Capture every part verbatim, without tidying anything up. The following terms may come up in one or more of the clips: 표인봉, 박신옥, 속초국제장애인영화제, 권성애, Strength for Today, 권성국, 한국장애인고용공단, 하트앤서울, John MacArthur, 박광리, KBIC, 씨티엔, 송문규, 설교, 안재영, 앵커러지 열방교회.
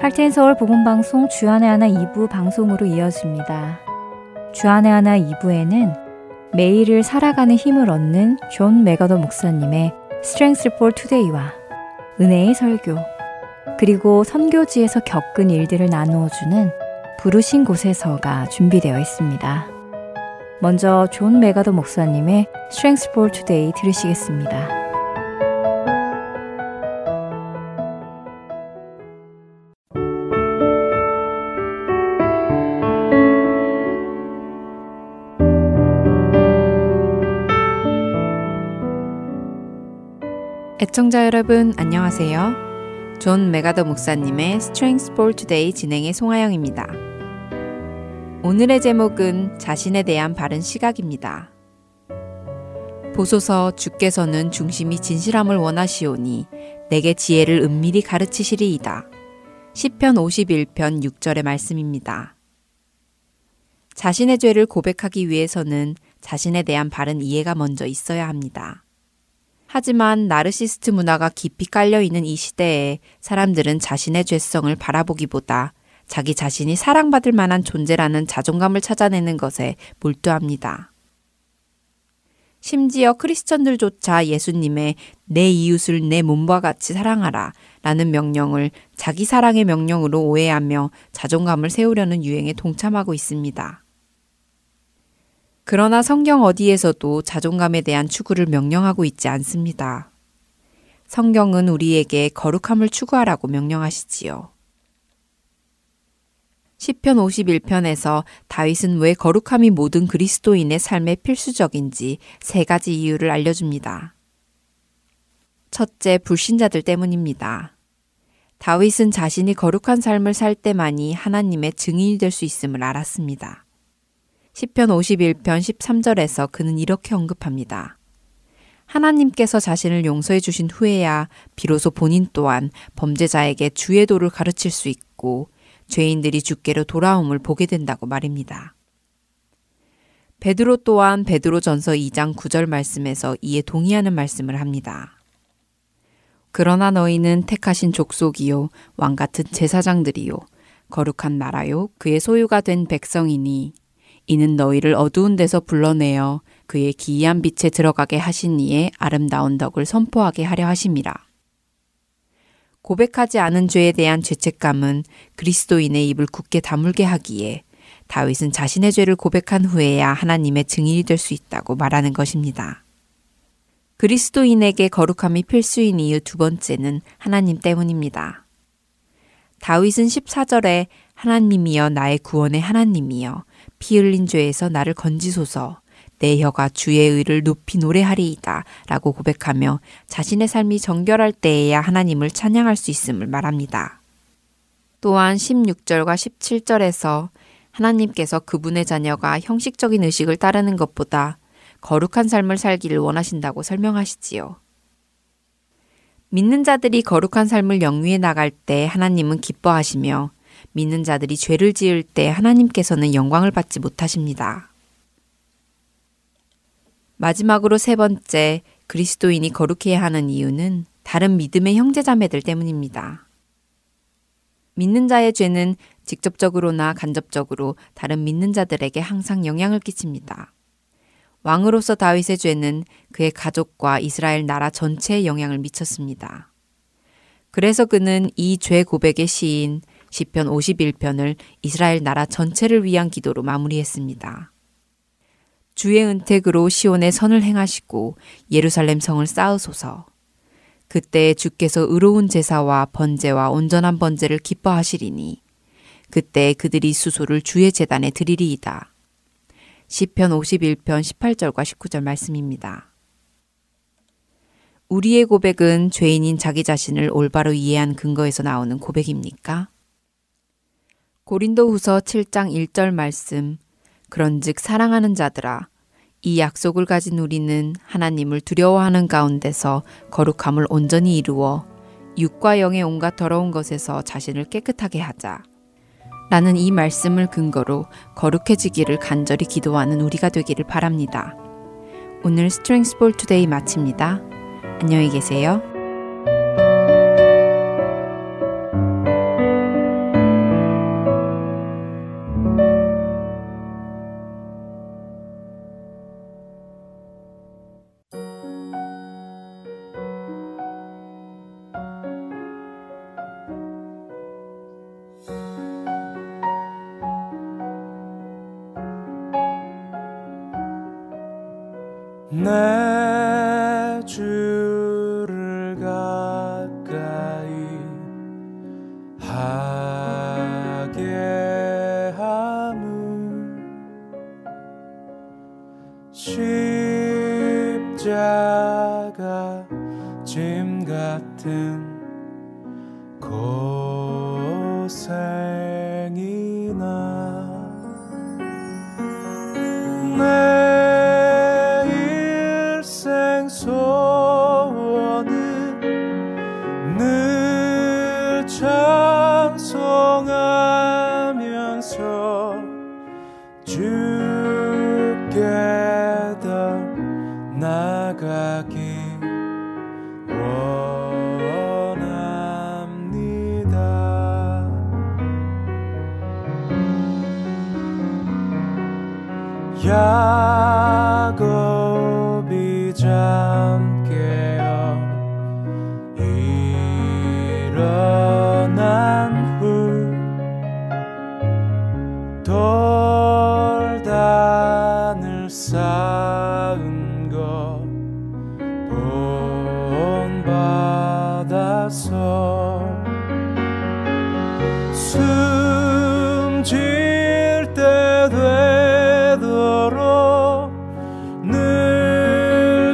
할텐 서울 복음방송 주안의 하나 이 부 방송으로 이어집니다. 주안의 하나 이 부에는 매일을 살아가는 힘을 얻는 존 맥아더 목사님의 Strength for Today와 은혜의 설교, 그리고 선교지에서 겪은 일들을 나누어주는 부르신 곳에서가 준비되어 있습니다. 먼저 존 맥아더 목사님의 Strength for Today 들으시겠습니다. 애청자 여러분 안녕하세요. 존 맥아더 목사님의 Strength for Today 진행의 송하영입니다. 오늘의 제목은 자신에 대한 바른 시각입니다. 보소서 주께서는 중심이 진실함을 원하시오니 내게 지혜를 은밀히 가르치시리이다. 시편 오십일 편 육 절의 말씀입니다. 자신의 죄를 고백하기 위해서는 자신에 대한 바른 이해가 먼저 있어야 합니다. 하지만 나르시스트 문화가 깊이 깔려있는 이 시대에 사람들은 자신의 죄성을 바라보기보다 자기 자신이 사랑받을 만한 존재라는 자존감을 찾아내는 것에 몰두합니다. 심지어 크리스천들조차 예수님의 내 이웃을 내 몸과 같이 사랑하라 라는 명령을 자기 사랑의 명령으로 오해하며 자존감을 세우려는 유행에 동참하고 있습니다. 그러나 성경 어디에서도 자존감에 대한 추구를 명령하고 있지 않습니다. 성경은 우리에게 거룩함을 추구하라고 명령하시지요. 시편 오십일 편에서 다윗은 왜 거룩함이 모든 그리스도인의 삶에 필수적인지 세 가지 이유를 알려줍니다. 첫째, 불신자들 때문입니다. 다윗은 자신이 거룩한 삶을 살 때만이 하나님의 증인이 될 수 있음을 알았습니다. 시편 오십일 편 십삼 절에서 그는 이렇게 언급합니다. 하나님께서 자신을 용서해 주신 후에야 비로소 본인 또한 범죄자에게 주의 도를 가르칠 수 있고 죄인들이 주께로 돌아옴을 보게 된다고 말입니다. 베드로 또한 베드로전서 이 장 구 절 말씀에서 이에 동의하는 말씀을 합니다. 그러나 너희는 택하신 족속이요 왕 같은 제사장들이요 거룩한 나라요 그의 소유가 된 백성이니 이는 너희를 어두운 데서 불러내어 그의 기이한 빛에 들어가게 하신 이의 아름다운 덕을 선포하게 하려 하심이라. 고백하지 않은 죄에 대한 죄책감은 그리스도인의 입을 굳게 다물게 하기에 다윗은 자신의 죄를 고백한 후에야 하나님의 증인이 될 수 있다고 말하는 것입니다. 그리스도인에게 거룩함이 필수인 이유 두 번째는 하나님 때문입니다. 다윗은 십사 절에 하나님이여 나의 구원의 하나님이여 피 흘린 죄에서 나를 건지소서 내 혀가 주의 의를 높이 노래하리이다 라고 고백하며 자신의 삶이 정결할 때에야 하나님을 찬양할 수 있음을 말합니다. 또한 십육 절과 십칠 절에서 하나님께서 그분의 자녀가 형식적인 의식을 따르는 것보다 거룩한 삶을 살기를 원하신다고 설명하시지요. 믿는 자들이 거룩한 삶을 영위해 나갈 때 하나님은 기뻐하시며 믿는 자들이 죄를 지을 때 하나님께서는 영광을 받지 못하십니다. 마지막으로 세 번째, 그리스도인이 거룩해야 하는 이유는 다른 믿음의 형제자매들 때문입니다. 믿는 자의 죄는 직접적으로나 간접적으로 다른 믿는 자들에게 항상 영향을 끼칩니다. 왕으로서 다윗의 죄는 그의 가족과 이스라엘 나라 전체에 영향을 미쳤습니다. 그래서 그는 이 죄 고백의 시인 시편 오십일 편을 이스라엘 나라 전체를 위한 기도로 마무리했습니다. 주의 은택으로 시온의 선을 행하시고 예루살렘 성을 쌓으소서. 그때 주께서 의로운 제사와 번제와 온전한 번제를 기뻐하시리니 그때 그들이 수소를 주의 제단에 드리리이다. 시편 오십일 편 십팔 절과 십구 절 말씀입니다. 우리의 고백은 죄인인 자기 자신을 올바로 이해한 근거에서 나오는 고백입니까? 고린도 후서 칠 장 일 절 말씀, 그런즉 사랑하는 자들아, 이 약속을 가진 우리는 하나님을 두려워하는 가운데서 거룩함을 온전히 이루어 육과 영의 온갖 더러운 것에서 자신을 깨끗하게 하자. 라는 이 말씀을 근거로 거룩해지기를 간절히 기도하는 우리가 되기를 바랍니다. 오늘 Strength for Today 마칩니다. 안녕히 계세요. 내 주를 가까이 하게 함은 십자가 짐 같은 고생이나 내 일생 소원은 늘 찬송하면서 주께 더 나가기 야곱이 잠 깨어 일어난 후 돌단을 쌓은 것 본받아서 숨질 때 돼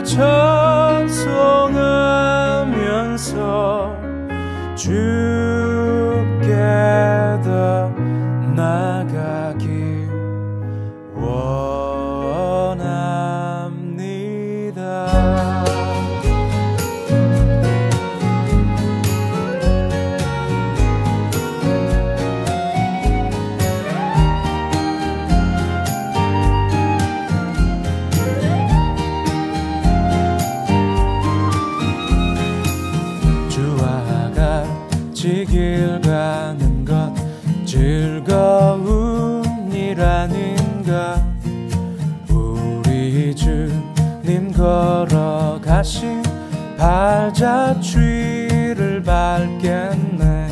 찬송하면서 주께 더 나가길 원합니다. 길 가는 것 즐거운 일 아닌가. 우리 주님 걸어가신 발자취를 밟겠네.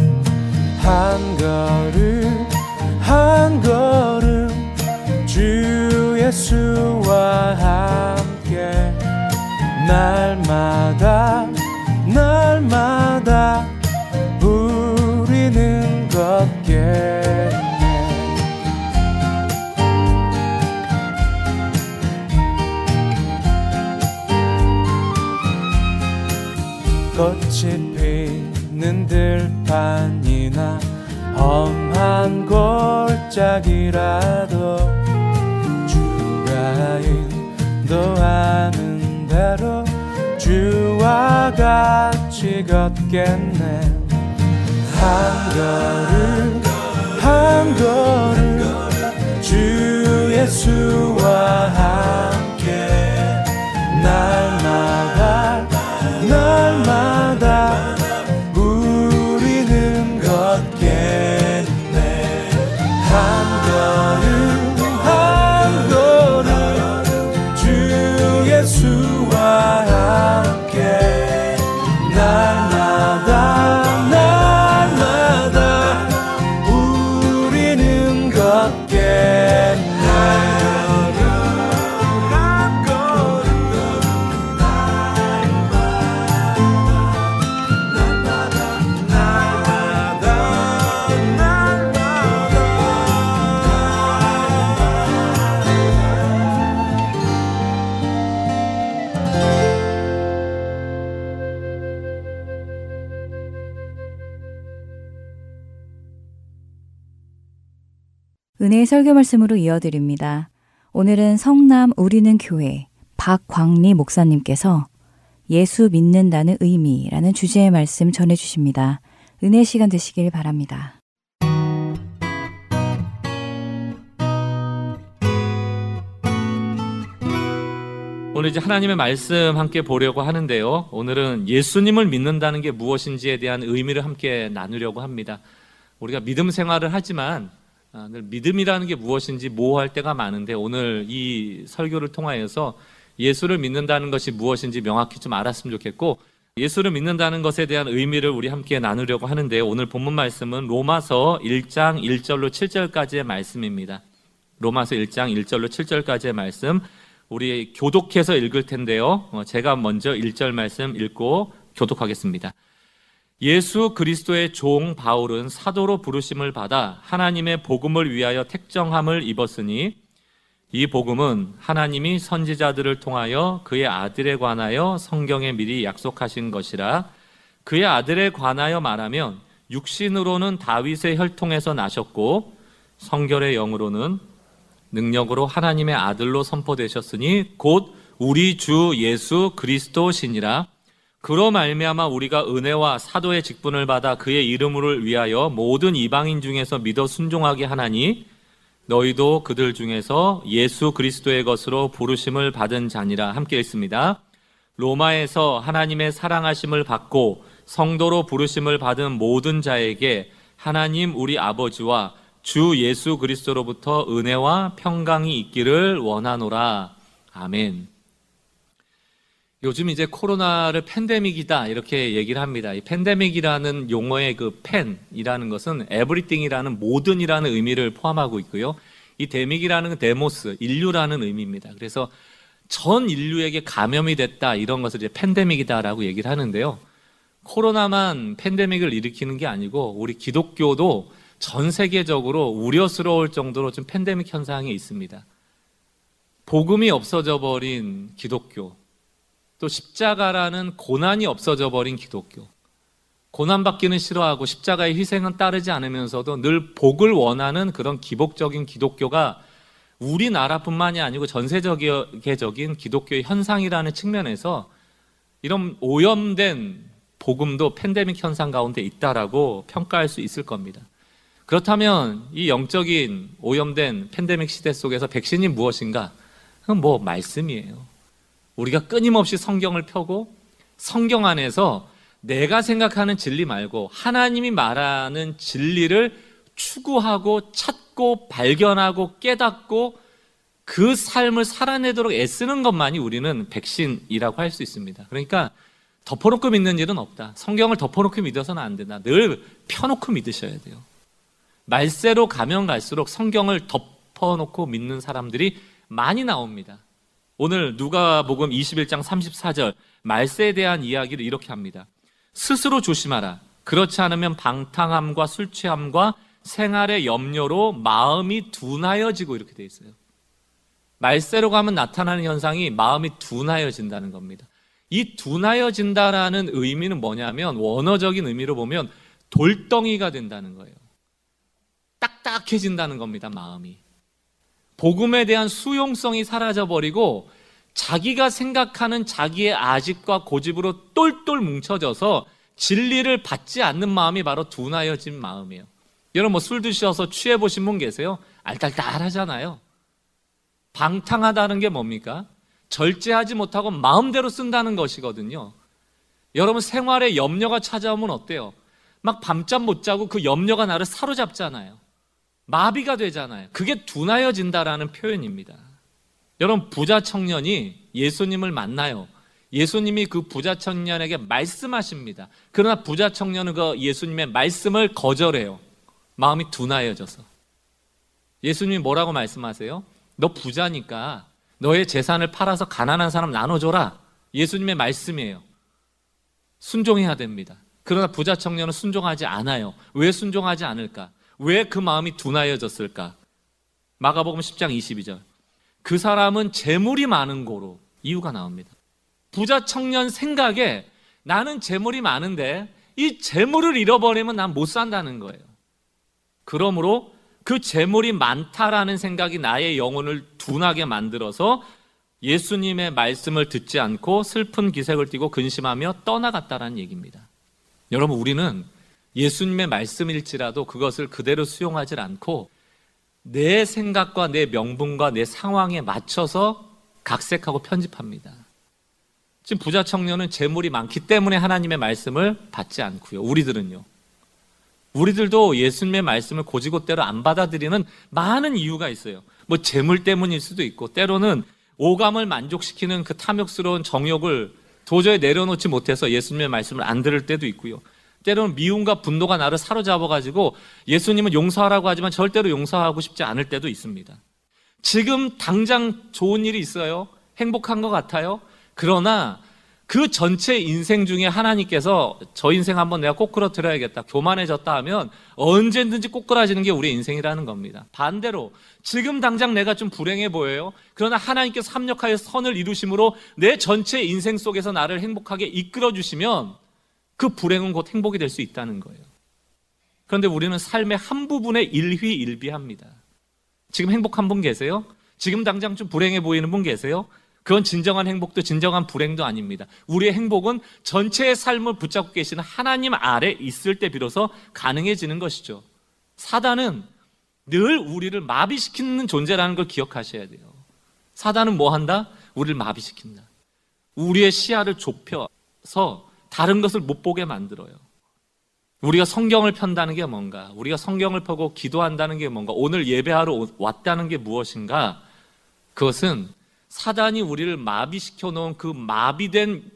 한 걸음 한 걸음 주 예수와 함께 날마다 날마다 우리는 걷게 꽃이 피는 들판이나 험한 골짜기라도 주가 인도하는 대로 주와 같이 걷겠네. 한 걸음 한 걸음 주 예수와 함께 날마다 날마다 우리는 걷겠네. 한 걸음 한 걸음 주 예수와 함께 날마다 은혜의 설교 말씀으로 이어드립니다. 오늘은 성남 우리는 교회 박광리 목사님께서 예수 믿는다는 의미라는 주제의 말씀 전해주십니다. 은혜 시간 되시길 바랍니다. 오늘 이제 하나님의 말씀 함께 보려고 하는데요. 오늘은 예수님을 믿는다는 게 무엇인지에 대한 의미를 함께 나누려고 합니다. 우리가 믿음 생활을 하지만 늘 믿음이라는 게 무엇인지 모호할 때가 많은데 오늘 이 설교를 통하여서 예수를 믿는다는 것이 무엇인지 명확히 좀 알았으면 좋겠고 예수를 믿는다는 것에 대한 의미를 우리 함께 나누려고 하는데 오늘 본문 말씀은 로마서 일 장 일 절로 칠 절까지의 말씀입니다. 로마서 일 장 일 절로 칠 절까지의 말씀 우리 교독해서 읽을 텐데요. 제가 먼저 일 절 말씀 읽고 교독하겠습니다. 예수 그리스도의 종 바울은 사도로 부르심을 받아 하나님의 복음을 위하여 택정함을 입었으니 이 복음은 하나님이 선지자들을 통하여 그의 아들에 관하여 성경에 미리 약속하신 것이라. 그의 아들에 관하여 말하면 육신으로는 다윗의 혈통에서 나셨고 성결의 영으로는 능력으로 하나님의 아들로 선포되셨으니 곧 우리 주 예수 그리스도시니라. 그로 말미암아 우리가 은혜와 사도의 직분을 받아 그의 이름을 위하여 모든 이방인 중에서 믿어 순종하게 하나니 너희도 그들 중에서 예수 그리스도의 것으로 부르심을 받은 자니라. 함께 읽습니다. 로마에서 하나님의 사랑하심을 받고 성도로 부르심을 받은 모든 자에게 하나님 우리 아버지와 주 예수 그리스도로부터 은혜와 평강이 있기를 원하노라. 아멘. 요즘 이제 코로나를 팬데믹이다 이렇게 얘기를 합니다. 이 팬데믹이라는 용어의 그 팬이라는 것은 everything이라는 모든이라는 의미를 포함하고 있고요. 이 데믹이라는 데모스, 인류라는 의미입니다. 그래서 전 인류에게 감염이 됐다 이런 것을 이제 팬데믹이다라고 얘기를 하는데요. 코로나만 팬데믹을 일으키는 게 아니고 우리 기독교도 전 세계적으로 우려스러울 정도로 좀 팬데믹 현상이 있습니다. 복음이 없어져 버린 기독교, 또 십자가라는 고난이 없어져 버린 기독교, 고난받기는 싫어하고 십자가의 희생은 따르지 않으면서도 늘 복을 원하는 그런 기복적인 기독교가 우리나라뿐만이 아니고 전 세계적인 기독교의 현상이라는 측면에서 이런 오염된 복음도 팬데믹 현상 가운데 있다라고 평가할 수 있을 겁니다. 그렇다면 이 영적인 오염된 팬데믹 시대 속에서 백신이 무엇인가? 그건 뭐 말씀이에요. 우리가 끊임없이 성경을 펴고 성경 안에서 내가 생각하는 진리 말고 하나님이 말하는 진리를 추구하고 찾고 발견하고 깨닫고 그 삶을 살아내도록 애쓰는 것만이 우리는 백신이라고 할 수 있습니다. 그러니까 덮어놓고 믿는 일은 없다. 성경을 덮어놓고 믿어서는 안 된다. 늘 펴놓고 믿으셔야 돼요. 말세로 가면 갈수록 성경을 덮어놓고 믿는 사람들이 많이 나옵니다. 오늘 누가복음 이십일 장 삼십사 절 말세에 대한 이야기를 이렇게 합니다. 스스로 조심하라. 그렇지 않으면 방탕함과 술 취함과 생활의 염려로 마음이 둔하여지고 이렇게 돼 있어요. 말세로 가면 나타나는 현상이 마음이 둔하여진다는 겁니다. 이 둔하여진다라는 의미는 뭐냐면 원어적인 의미로 보면 돌덩이가 된다는 거예요. 딱딱해진다는 겁니다. 마음이 복음에 대한 수용성이 사라져버리고 자기가 생각하는 자기의 아집과 고집으로 똘똘 뭉쳐져서 진리를 받지 않는 마음이 바로 둔하여진 마음이에요. 여러분 뭐 술 드셔서 취해보신 분 계세요? 알딸딸하잖아요. 방탕하다는 게 뭡니까? 절제하지 못하고 마음대로 쓴다는 것이거든요. 여러분 생활에 염려가 찾아오면 어때요? 막 밤잠 못 자고 그 염려가 나를 사로잡잖아요. 마비가 되잖아요. 그게 둔하여진다라는 표현입니다. 여러분 부자 청년이 예수님을 만나요. 예수님이 그 부자 청년에게 말씀하십니다. 그러나 부자 청년은 그 예수님의 말씀을 거절해요. 마음이 둔하여져서. 예수님이 뭐라고 말씀하세요? 너 부자니까 너의 재산을 팔아서 가난한 사람 나눠줘라. 예수님의 말씀이에요. 순종해야 됩니다. 그러나 부자 청년은 순종하지 않아요. 왜 순종하지 않을까? 왜 그 마음이 둔하여졌을까? 마가복음 십 장 이십이 절. 그 사람은 재물이 많은 고로 이유가 나옵니다. 부자 청년 생각에 나는 재물이 많은데 이 재물을 잃어버리면 난 못 산다는 거예요. 그러므로 그 재물이 많다라는 생각이 나의 영혼을 둔하게 만들어서 예수님의 말씀을 듣지 않고 슬픈 기색을 띠고 근심하며 떠나갔다라는 얘기입니다. 여러분 우리는 예수님의 말씀일지라도 그것을 그대로 수용하지 않고 내 생각과 내 명분과 내 상황에 맞춰서 각색하고 편집합니다. 지금 부자 청년은 재물이 많기 때문에 하나님의 말씀을 받지 않고요. 우리들은요. 우리들도 예수님의 말씀을 고지고대로 안 받아들이는 많은 이유가 있어요. 뭐 재물 때문일 수도 있고 때로는 오감을 만족시키는 그 탐욕스러운 정욕을 도저히 내려놓지 못해서 예수님의 말씀을 안 들을 때도 있고요. 때로는 미움과 분노가 나를 사로잡아가지고 예수님은 용서하라고 하지만 절대로 용서하고 싶지 않을 때도 있습니다. 지금 당장 좋은 일이 있어요. 행복한 것 같아요. 그러나 그 전체 인생 중에 하나님께서 저 인생 한번 내가 꼬꾸라뜨려야겠다, 교만해졌다 하면 언제든지 꼬꾸라지는 게 우리 인생이라는 겁니다. 반대로 지금 당장 내가 좀 불행해 보여요. 그러나 하나님께서 합력하여 선을 이루심으로 내 전체 인생 속에서 나를 행복하게 이끌어 주시면 그 불행은 곧 행복이 될 수 있다는 거예요. 그런데 우리는 삶의 한 부분에 일희일비합니다. 지금 행복한 분 계세요? 지금 당장 좀 불행해 보이는 분 계세요? 그건 진정한 행복도 진정한 불행도 아닙니다. 우리의 행복은 전체의 삶을 붙잡고 계시는 하나님 아래 있을 때 비로소 가능해지는 것이죠. 사단은 늘 우리를 마비시키는 존재라는 걸 기억하셔야 돼요. 사단은 뭐 한다? 우리를 마비시킨다. 우리의 시야를 좁혀서 다른 것을 못 보게 만들어요. 우리가 성경을 편다는 게 뭔가, 우리가 성경을 펴고 기도한다는 게 뭔가, 오늘 예배하러 왔다는 게 무엇인가, 그것은 사단이 우리를 마비시켜 놓은 그 마비된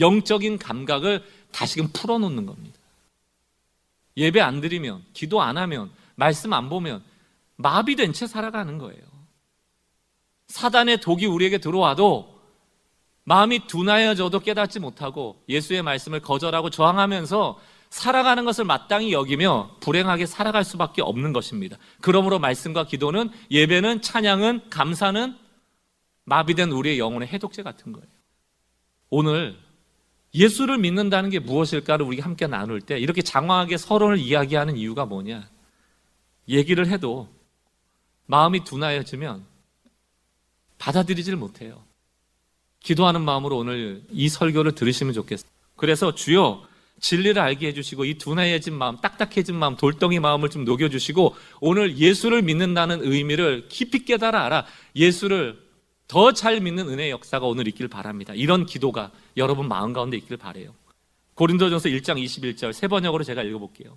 영적인 감각을 다시금 풀어놓는 겁니다. 예배 안 드리면, 기도 안 하면, 말씀 안 보면 마비된 채 살아가는 거예요. 사단의 독이 우리에게 들어와도 마음이 둔하여져도 깨닫지 못하고 예수의 말씀을 거절하고 저항하면서 살아가는 것을 마땅히 여기며 불행하게 살아갈 수밖에 없는 것입니다. 그러므로 말씀과 기도는, 예배는, 찬양은, 감사는 마비된 우리의 영혼의 해독제 같은 거예요. 오늘 예수를 믿는다는 게 무엇일까를 우리가 함께 나눌 때 이렇게 장황하게 서론을 이야기하는 이유가 뭐냐, 얘기를 해도 마음이 둔하여지면 받아들이질 못해요. 기도하는 마음으로 오늘 이 설교를 들으시면 좋겠어요. 그래서 주여 진리를 알게 해주시고 이 둔해진 마음, 딱딱해진 마음, 돌덩이 마음을 좀 녹여주시고 오늘 예수를 믿는다는 의미를 깊이 깨달아 알아 예수를 더 잘 믿는 은혜의 역사가 오늘 있길 바랍니다. 이런 기도가 여러분 마음 가운데 있길 바래요. 고린도전서 일장 이십일절 세 번역으로 제가 읽어볼게요.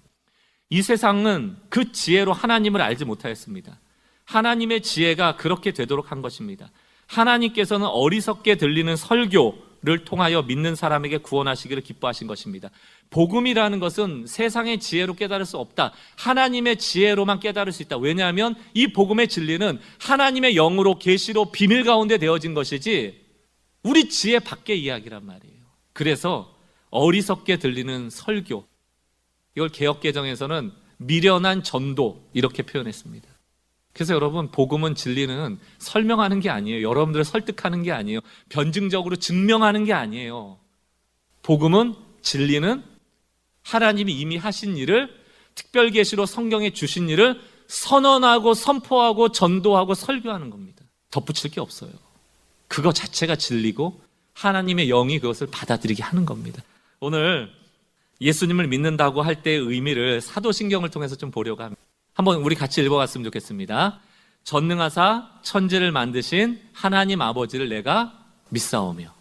이 세상은 그 지혜로 하나님을 알지 못하였습니다. 하나님의 지혜가 그렇게 되도록 한 것입니다. 하나님께서는 어리석게 들리는 설교를 통하여 믿는 사람에게 구원하시기를 기뻐하신 것입니다. 복음이라는 것은 세상의 지혜로 깨달을 수 없다. 하나님의 지혜로만 깨달을 수 있다. 왜냐하면 이 복음의 진리는 하나님의 영으로 계시로 비밀 가운데 되어진 것이지 우리 지혜 밖의 이야기란 말이에요. 그래서 어리석게 들리는 설교, 이걸 개역개정에서는 미련한 전도 이렇게 표현했습니다. 그래서 여러분, 복음은, 진리는 설명하는 게 아니에요. 여러분들을 설득하는 게 아니에요. 변증적으로 증명하는 게 아니에요. 복음은, 진리는 하나님이 이미 하신 일을 특별 계시로 성경에 주신 일을 선언하고 선포하고 전도하고 설교하는 겁니다. 덧붙일 게 없어요. 그거 자체가 진리고 하나님의 영이 그것을 받아들이게 하는 겁니다. 오늘 예수님을 믿는다고 할 때의 의미를 사도신경을 통해서 좀 보려고 합니다. 한번 우리 같이 읽어봤으면 좋겠습니다. 전능하사 천지를 만드신 하나님 아버지를 내가 믿사오며.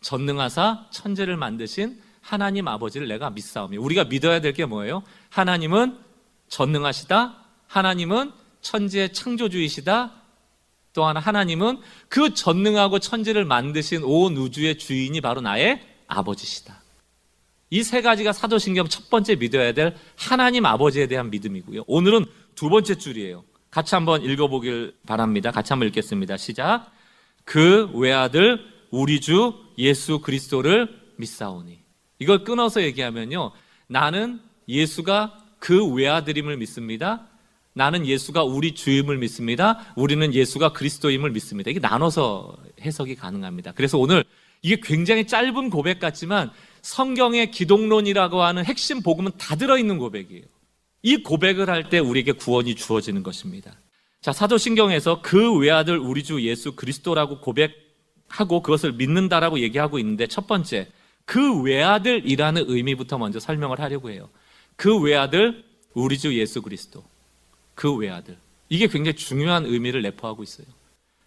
전능하사 천지를 만드신 하나님 아버지를 내가 믿사오며. 우리가 믿어야 될 게 뭐예요? 하나님은 전능하시다. 하나님은 천지의 창조주이시다. 또한 하나님은 그 전능하고 천지를 만드신 온 우주의 주인이 바로 나의 아버지시다. 이 세 가지가 사도신경 첫 번째 믿어야 될 하나님 아버지에 대한 믿음이고요. 오늘은 두 번째 줄이에요. 같이 한번 읽어보길 바랍니다. 같이 한번 읽겠습니다. 시작. 그 외아들 우리 주 예수 그리스도를 믿사오니. 이걸 끊어서 얘기하면요, 나는 예수가 그 외아들임을 믿습니다. 나는 예수가 우리 주임을 믿습니다. 우리는 예수가 그리스도임을 믿습니다. 이게 나눠서 해석이 가능합니다. 그래서 오늘 이게 굉장히 짧은 고백 같지만 성경의 기독론이라고 하는 핵심 복음은 다 들어있는 고백이에요. 이 고백을 할 때 우리에게 구원이 주어지는 것입니다. 자, 사도신경에서 그 외아들 우리 주 예수 그리스도라고 고백하고 그것을 믿는다라고 얘기하고 있는데, 첫 번째 그 외아들이라는 의미부터 먼저 설명을 하려고 해요. 그 외아들 우리 주 예수 그리스도. 그 외아들, 이게 굉장히 중요한 의미를 내포하고 있어요.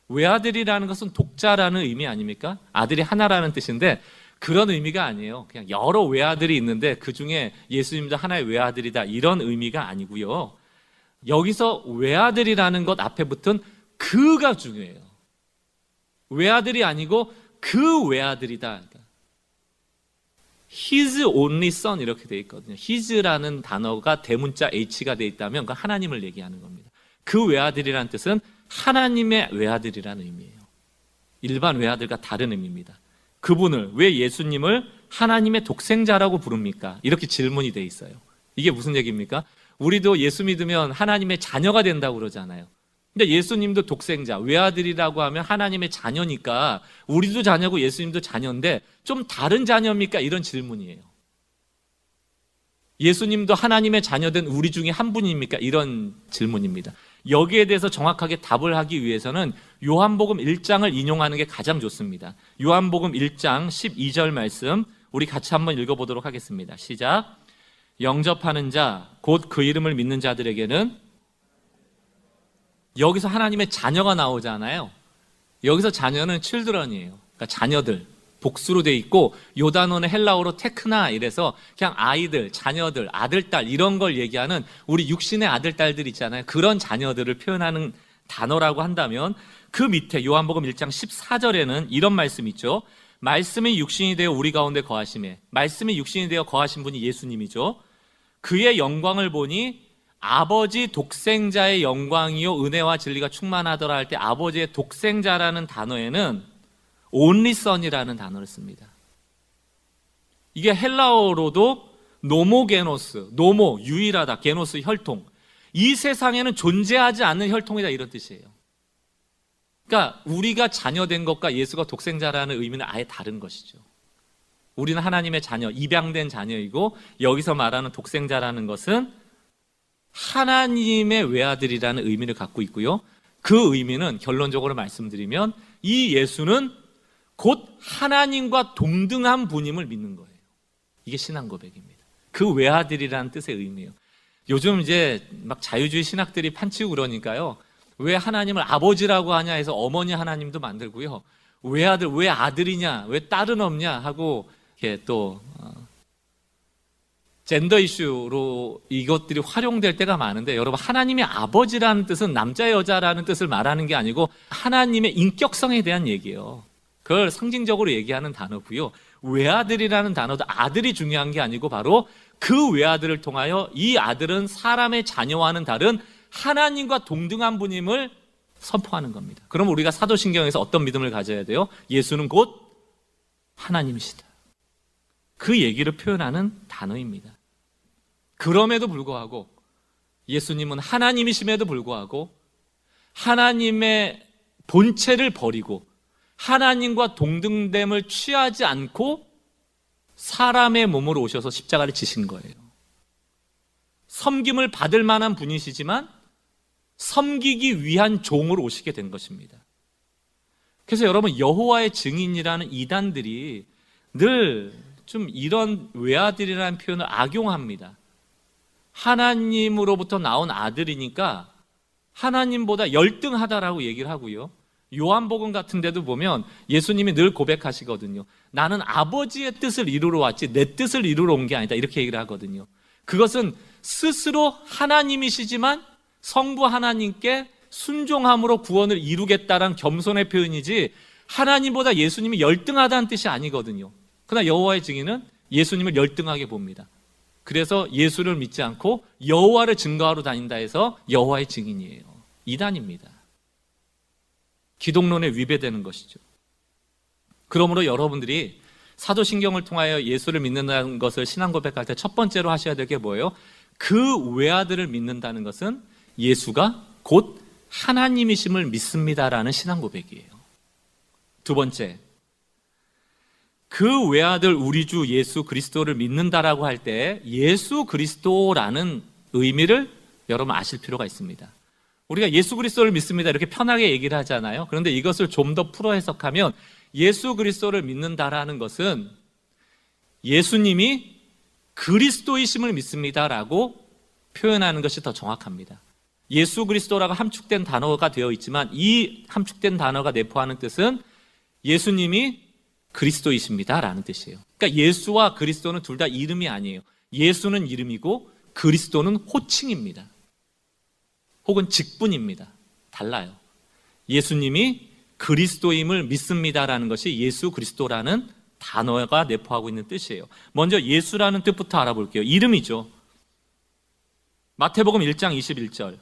외아들이라는 것은 독자라는 의미 아닙니까? 아들이 하나라는 뜻인데 그런 의미가 아니에요. 그냥 여러 외아들이 있는데 그 중에 예수님도 하나의 외아들이다, 이런 의미가 아니고요. 여기서 외아들이라는 것 앞에 붙은 그가 중요해요. 외아들이 아니고 그 외아들이다. His only son 이렇게 돼 있거든요. His라는 단어가 대문자 H가 돼 있다면 그 하나님을 얘기하는 겁니다. 그 외아들이라는 뜻은 하나님의 외아들이라는 의미예요. 일반 외아들과 다른 의미입니다. 그분을 왜 예수님을 하나님의 독생자라고 부릅니까? 이렇게 질문이 돼 있어요. 이게 무슨 얘기입니까? 우리도 예수 믿으면 하나님의 자녀가 된다고 그러잖아요. 근데 예수님도 독생자, 외아들이라고 하면 하나님의 자녀니까 우리도 자녀고 예수님도 자녀인데 좀 다른 자녀입니까? 이런 질문이에요. 예수님도 하나님의 자녀된 우리 중에 한 분입니까? 이런 질문입니다. 여기에 대해서 정확하게 답을 하기 위해서는 요한복음 일 장을 인용하는 게 가장 좋습니다. 요한복음 일 장 십이 절 말씀 우리 같이 한번 읽어보도록 하겠습니다. 시작. 영접하는 자, 곧 그 이름을 믿는 자들에게는, 여기서 하나님의 자녀가 나오잖아요. 여기서 자녀는 children이에요. 그러니까 자녀들, 복수로 돼 있고 요 단어는 헬라어로 테크나 이래서 그냥 아이들, 자녀들, 아들, 딸 이런 걸 얘기하는 우리 육신의 아들, 딸들 있잖아요. 그런 자녀들을 표현하는 단어라고 한다면 그 밑에 요한복음 일 장 십사 절에는 이런 말씀 있죠. 말씀이 육신이 되어 우리 가운데 거하심에, 말씀이 육신이 되어 거하신 분이 예수님이죠. 그의 영광을 보니 아버지 독생자의 영광이요 은혜와 진리가 충만하더라 할 때 아버지의 독생자라는 단어에는 only son이라는 단어를 씁니다. 이게 헬라어로도 노모 게노스, 노모 유일하다, 게노스 혈통, 이 세상에는 존재하지 않는 혈통이다 이런 뜻이에요. 그러니까 우리가 자녀된 것과 예수가 독생자라는 의미는 아예 다른 것이죠. 우리는 하나님의 자녀, 입양된 자녀이고 여기서 말하는 독생자라는 것은 하나님의 외아들이라는 의미를 갖고 있고요. 그 의미는 결론적으로 말씀드리면 이 예수는 곧 하나님과 동등한 분임을 믿는 거예요. 이게 신앙 고백입니다. 그 외아들이라는 뜻의 의미예요. 요즘 이제 막 자유주의 신학들이 판치고 그러니까요. 왜 하나님을 아버지라고 하냐 해서 어머니 하나님도 만들고요. 왜 아들, 왜 아들이냐, 왜 딸은 없냐 하고 이렇게 또 어, 젠더 이슈로 이것들이 활용될 때가 많은데, 여러분 하나님의 아버지라는 뜻은 남자 여자라는 뜻을 말하는 게 아니고 하나님의 인격성에 대한 얘기예요. 그걸 상징적으로 얘기하는 단어고요. 외아들이라는 단어도 아들이 중요한 게 아니고 바로 그 외아들을 통하여 이 아들은 사람의 자녀와는 다른 하나님과 동등한 분임을 선포하는 겁니다. 그럼 우리가 사도신경에서 어떤 믿음을 가져야 돼요? 예수는 곧 하나님이시다. 그 얘기를 표현하는 단어입니다. 그럼에도 불구하고 예수님은 하나님이심에도 불구하고 하나님의 본체를 버리고 하나님과 동등됨을 취하지 않고 사람의 몸으로 오셔서 십자가를 지신 거예요. 섬김을 받을 만한 분이시지만 섬기기 위한 종으로 오시게 된 것입니다. 그래서 여러분 여호와의 증인이라는 이단들이 늘 좀 이런 외아들이라는 표현을 악용합니다. 하나님으로부터 나온 아들이니까 하나님보다 열등하다라고 얘기를 하고요. 요한복음 같은 데도 보면 예수님이 늘 고백하시거든요. 나는 아버지의 뜻을 이루러 왔지 내 뜻을 이루러 온 게 아니다 이렇게 얘기를 하거든요. 그것은 스스로 하나님이시지만 성부 하나님께 순종함으로 구원을 이루겠다란 겸손의 표현이지 하나님보다 예수님이 열등하다는 뜻이 아니거든요. 그러나 여호와의 증인은 예수님을 열등하게 봅니다. 그래서 예수를 믿지 않고 여호와를 증거하러 다닌다 해서 여호와의 증인이에요. 이단입니다. 기독론에 위배되는 것이죠. 그러므로 여러분들이 사도신경을 통하여 예수를 믿는다는 것을 신앙 고백할 때 첫 번째로 하셔야 될 게 뭐예요? 그 외아들을 믿는다는 것은 예수가 곧 하나님이심을 믿습니다라는 신앙 고백이에요. 두 번째, 그 외아들 우리 주 예수 그리스도를 믿는다라고 할 때 예수 그리스도라는 의미를 여러분 아실 필요가 있습니다. 우리가 예수 그리스도를 믿습니다 이렇게 편하게 얘기를 하잖아요. 그런데 이것을 좀 더 풀어 해석하면 예수 그리스도를 믿는다라는 것은 예수님이 그리스도이심을 믿습니다라고 표현하는 것이 더 정확합니다. 예수 그리스도라고 함축된 단어가 되어 있지만 이 함축된 단어가 내포하는 뜻은 예수님이 그리스도이십니다라는 뜻이에요. 그러니까 예수와 그리스도는 둘 다 이름이 아니에요. 예수는 이름이고 그리스도는 호칭입니다. 혹은 직분입니다. 달라요. 예수님이 그리스도임을 믿습니다라는 것이 예수 그리스도라는 단어가 내포하고 있는 뜻이에요. 먼저 예수라는 뜻부터 알아볼게요. 이름이죠. 마태복음 일 장 이십일 절,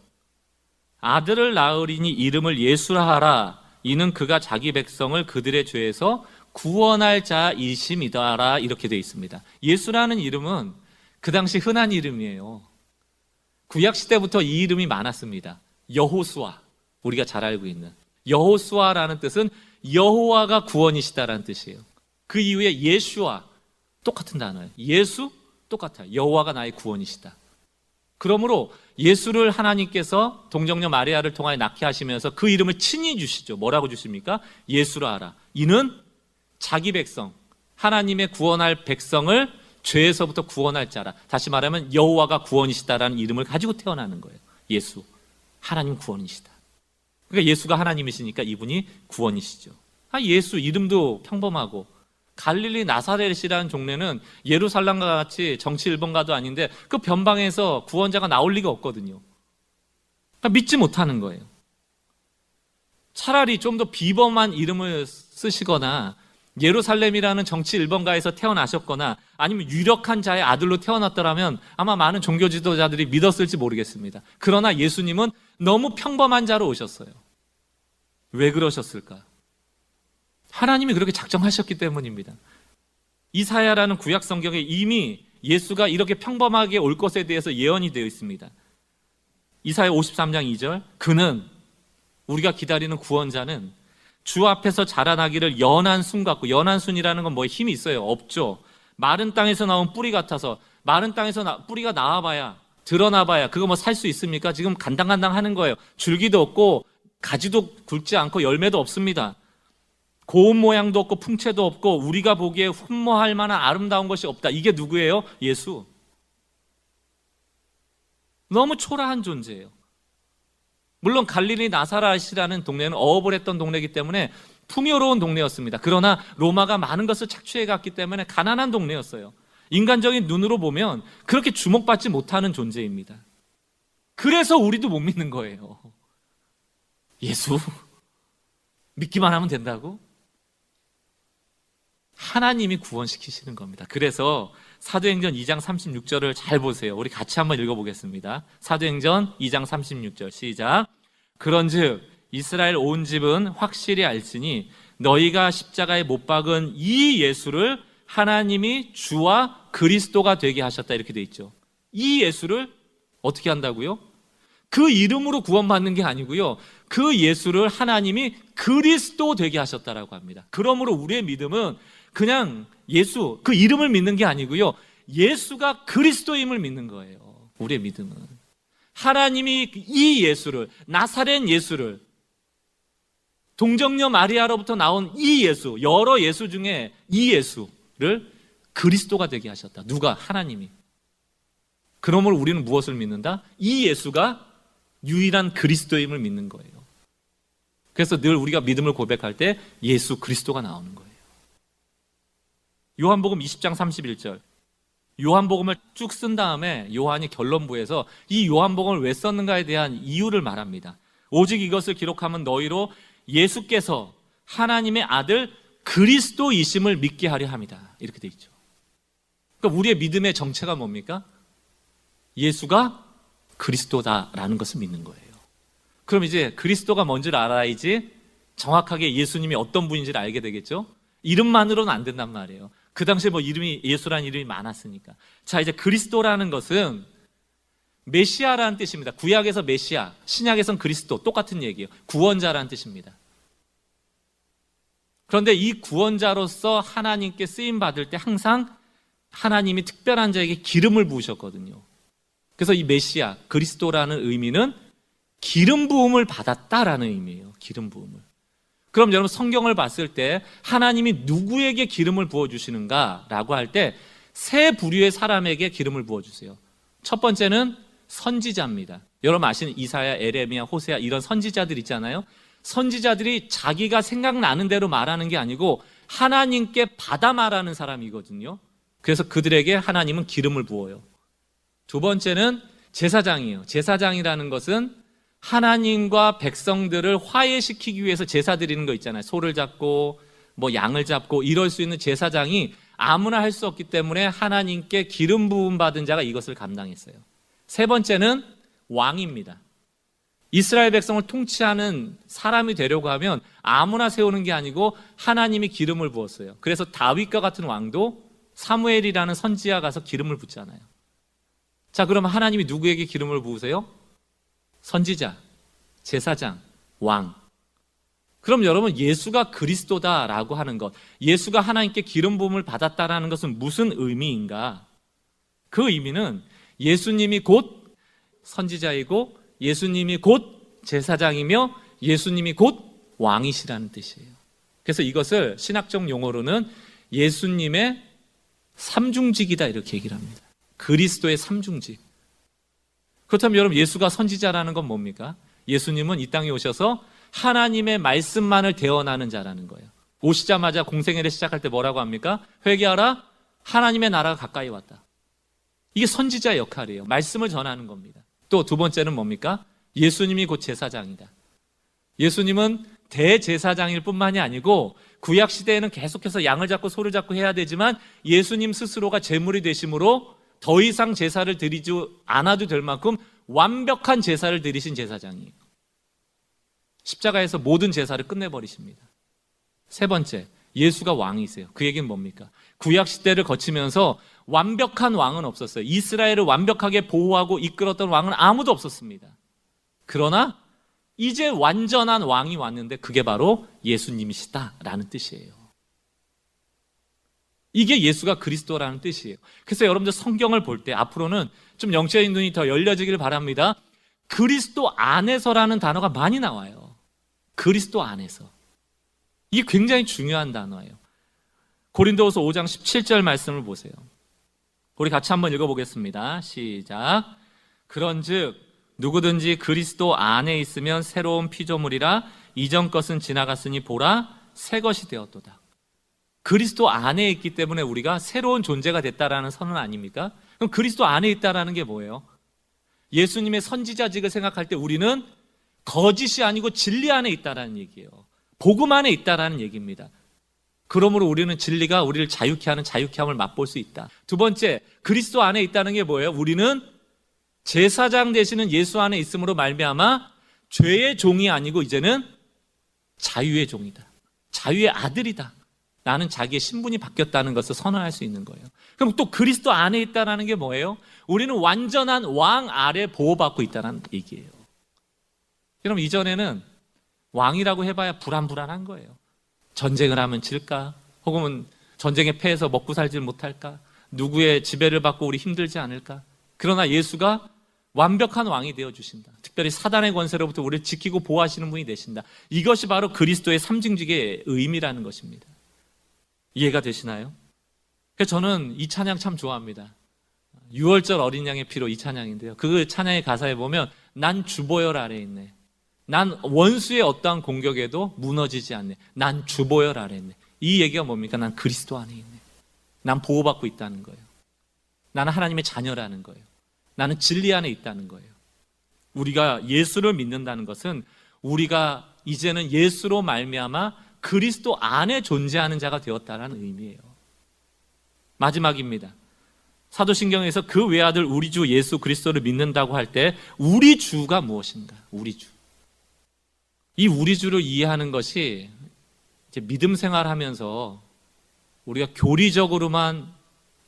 아들을 낳으리니 이름을 예수라 하라. 이는 그가 자기 백성을 그들의 죄에서 구원할 자이심이다라. 이렇게 되어 있습니다. 예수라는 이름은 그 당시 흔한 이름이에요. 구약시대부터 이 이름이 많았습니다. 여호수아, 우리가 잘 알고 있는 여호수아라는 뜻은 여호와가 구원이시다라는 뜻이에요. 그 이후에 예수와 똑같은 단어예요. 예수 똑같아요. 여호와가 나의 구원이시다. 그러므로 예수를 하나님께서 동정녀 마리아를 통하여 낳게 하시면서 그 이름을 친히 주시죠. 뭐라고 주십니까? 예수라 하라. 이는 자기 백성, 하나님의 구원할 백성을 죄에서부터 구원할 자라. 다시 말하면 여호와가 구원이시다라는 이름을 가지고 태어나는 거예요. 예수, 하나님 구원이시다. 그러니까 예수가 하나님이시니까 이분이 구원이시죠. 아, 예수 이름도 평범하고, 갈릴리 나사렛이라는 동네는 예루살렘과 같이 정치 일본가도 아닌데 그 변방에서 구원자가 나올 리가 없거든요. 그러니까 믿지 못하는 거예요. 차라리 좀 더 비범한 이름을 쓰시거나 예루살렘이라는 정치 일본가에서 태어나셨거나 아니면 유력한 자의 아들로 태어났더라면 아마 많은 종교 지도자들이 믿었을지 모르겠습니다. 그러나 예수님은 너무 평범한 자로 오셨어요. 왜 그러셨을까? 하나님이 그렇게 작정하셨기 때문입니다. 이사야라는 구약 성경에 이미 예수가 이렇게 평범하게 올 것에 대해서 예언이 되어 있습니다. 이사야 오십삼 장 이 절, 그는, 우리가 기다리는 구원자는 주 앞에서 자라나기를 연한 순 같고, 연한 순이라는 건 뭐 힘이 있어요? 없죠. 마른 땅에서 나온 뿌리 같아서, 마른 땅에서 나, 뿌리가 나와봐야, 드러나봐야 그거 뭐 살 수 있습니까? 지금 간당간당 하는 거예요. 줄기도 없고 가지도 굵지 않고 열매도 없습니다. 고운 모양도 없고 풍채도 없고 우리가 보기에 흠모할 만한 아름다운 것이 없다. 이게 누구예요? 예수. 너무 초라한 존재예요. 물론 갈릴리 나사렛이라는 동네는 어업을 했던 동네이기 때문에 풍요로운 동네였습니다. 그러나 로마가 많은 것을 착취해갔기 때문에 가난한 동네였어요. 인간적인 눈으로 보면 그렇게 주목받지 못하는 존재입니다. 그래서 우리도 못 믿는 거예요. 예수 믿기만 하면 된다고? 하나님이 구원시키시는 겁니다. 그래서 사도행전 이 장 삼십육 절을 잘 보세요. 우리 같이 한번 읽어보겠습니다. 사도행전 이 장 삼십육 절, 시작. 그런즉 이스라엘 온 집은 확실히 알지니 너희가 십자가에 못 박은 이 예수를 하나님이 주와 그리스도가 되게 하셨다. 이렇게 돼 있죠. 이 예수를 어떻게 한다고요? 그 이름으로 구원받는 게 아니고요, 그 예수를 하나님이 그리스도 되게 하셨다라고 합니다. 그러므로 우리의 믿음은 그냥 예수, 그 이름을 믿는 게 아니고요, 예수가 그리스도임을 믿는 거예요. 우리의 믿음은 하나님이 이 예수를, 나사렛 예수를, 동정녀 마리아로부터 나온 이 예수, 여러 예수 중에 이 예수를 그리스도가 되게 하셨다. 누가? 하나님이. 그러므로 우리는 무엇을 믿는다? 이 예수가 유일한 그리스도임을 믿는 거예요. 그래서 늘 우리가 믿음을 고백할 때 예수 그리스도가 나오는 거예요. 요한복음 이십 장 삼십일 절, 요한복음을 쭉 쓴 다음에 요한이 결론부에서 이 요한복음을 왜 썼는가에 대한 이유를 말합니다. 오직 이것을 기록하면 너희로 예수께서 하나님의 아들 그리스도이심을 믿게 하려 합니다. 이렇게 돼 있죠. 그러니까 우리의 믿음의 정체가 뭡니까? 예수가 그리스도다라는 것을 믿는 거예요. 그럼 이제 그리스도가 뭔지를 알아야지 정확하게 예수님이 어떤 분인지를 알게 되겠죠. 이름만으로는 안 된단 말이에요. 그 당시에 뭐 이름이, 예수라는 이름이 많았으니까. 자, 이제 그리스도라는 것은 메시아라는 뜻입니다. 구약에서 메시아, 신약에선 그리스도, 똑같은 얘기예요. 구원자라는 뜻입니다. 그런데 이 구원자로서 하나님께 쓰임 받을 때 항상 하나님이 특별한 자에게 기름을 부으셨거든요. 그래서 이 메시아, 그리스도라는 의미는 기름 부음을 받았다라는 의미예요. 기름 부음을. 그럼 여러분, 성경을 봤을 때 하나님이 누구에게 기름을 부어주시는가라고 할 때 세 부류의 사람에게 기름을 부어주세요. 첫 번째는 선지자입니다. 여러분 아시는 이사야, 에레미야, 호세아 이런 선지자들 있잖아요. 선지자들이 자기가 생각나는 대로 말하는 게 아니고 하나님께 받아 말하는 사람이거든요. 그래서 그들에게 하나님은 기름을 부어요. 두 번째는 제사장이에요. 제사장이라는 것은 하나님과 백성들을 화해시키기 위해서 제사 드리는 거 있잖아요. 소를 잡고 뭐 양을 잡고 이럴 수 있는 제사장이 아무나 할 수 없기 때문에 하나님께 기름 부음 받은 자가 이것을 감당했어요. 세 번째는 왕입니다. 이스라엘 백성을 통치하는 사람이 되려고 하면 아무나 세우는 게 아니고 하나님이 기름을 부었어요. 그래서 다윗과 같은 왕도 사무엘이라는 선지자 가서 기름을 붓잖아요. 자, 그럼 하나님이 누구에게 기름을 부으세요? 선지자, 제사장, 왕. 그럼 여러분, 예수가 그리스도다라고 하는 것, 예수가 하나님께 기름 부음을 받았다라는 것은 무슨 의미인가? 그 의미는 예수님이 곧 선지자이고 예수님이 곧 제사장이며 예수님이 곧 왕이시라는 뜻이에요. 그래서 이것을 신학적 용어로는 예수님의 삼중직이다 이렇게 얘기를 합니다. 그리스도의 삼중직. 그렇다면 여러분, 예수가 선지자라는 건 뭡니까? 예수님은 이 땅에 오셔서 하나님의 말씀만을 대언하는 자라는 거예요. 오시자마자 공생애를 시작할 때 뭐라고 합니까? 회개하라, 하나님의 나라가 가까이 왔다. 이게 선지자의 역할이에요. 말씀을 전하는 겁니다. 또 두 번째는 뭡니까? 예수님이 곧 제사장이다. 예수님은 대제사장일 뿐만이 아니고 구약시대에는 계속해서 양을 잡고 소를 잡고 해야 되지만 예수님 스스로가 제물이 되심으로 더 이상 제사를 드리지 않아도 될 만큼 완벽한 제사를 드리신 제사장이에요. 십자가에서 모든 제사를 끝내버리십니다. 세 번째, 예수가 왕이세요. 그 얘기는 뭡니까? 구약시대를 거치면서 완벽한 왕은 없었어요. 이스라엘을 완벽하게 보호하고 이끌었던 왕은 아무도 없었습니다. 그러나 이제 완전한 왕이 왔는데 그게 바로 예수님이시다라는 뜻이에요. 이게 예수가 그리스도라는 뜻이에요. 그래서 여러분들 성경을 볼 때 앞으로는 좀 영적인 눈이 더 열려지길 바랍니다. 그리스도 안에서라는 단어가 많이 나와요. 그리스도 안에서. 이게 굉장히 중요한 단어예요. 고린도후서 오 장 십칠 절 말씀을 보세요. 우리 같이 한번 읽어보겠습니다. 시작. 그런즉 누구든지 그리스도 안에 있으면 새로운 피조물이라 이전 것은 지나갔으니 보라 새 것이 되었도다. 그리스도 안에 있기 때문에 우리가 새로운 존재가 됐다라는 선언 아닙니까? 그럼 그리스도 안에 있다라는 게 뭐예요? 예수님의 선지자직을 생각할 때 우리는 거짓이 아니고 진리 안에 있다라는 얘기예요. 복음 안에 있다라는 얘기입니다. 그러므로 우리는 진리가 우리를 자유케 하는 자유케 함을 맛볼 수 있다. 두 번째, 그리스도 안에 있다는 게 뭐예요? 우리는 제사장 되시는 예수 안에 있음으로 말미암아 죄의 종이 아니고 이제는 자유의 종이다. 자유의 아들이다. 나는 자기의 신분이 바뀌었다는 것을 선언할 수 있는 거예요. 그럼 또 그리스도 안에 있다는 게 뭐예요? 우리는 완전한 왕 아래 보호받고 있다는 얘기예요. 그럼 이전에는 왕이라고 해봐야 불안불안한 거예요. 전쟁을 하면 질까? 혹은 전쟁에 패해서 먹고 살지 못할까? 누구의 지배를 받고 우리 힘들지 않을까? 그러나 예수가 완벽한 왕이 되어주신다. 특별히 사단의 권세로부터 우리를 지키고 보호하시는 분이 되신다. 이것이 바로 그리스도의 삼중직의 의미라는 것입니다. 이해가 되시나요? 그래서 저는 이 찬양 참 좋아합니다. 유월절 어린 양의 피로, 이 찬양인데요. 그 찬양의 가사에 보면 난 주보혈 아래 있네. 난 원수의 어떠한 공격에도 무너지지 않네. 난 주보혈 아래 있네. 이 얘기가 뭡니까? 난 그리스도 안에 있네. 난 보호받고 있다는 거예요. 나는 하나님의 자녀라는 거예요. 나는 진리 안에 있다는 거예요. 우리가 예수를 믿는다는 것은 우리가 이제는 예수로 말미암아 그리스도 안에 존재하는 자가 되었다라는 의미예요. 마지막입니다. 사도신경에서 그 외아들 우리 주 예수 그리스도를 믿는다고 할 때 우리 주가 무엇인가? 우리 주. 이 우리 주를 이해하는 것이 이제 믿음 생활하면서 우리가 교리적으로만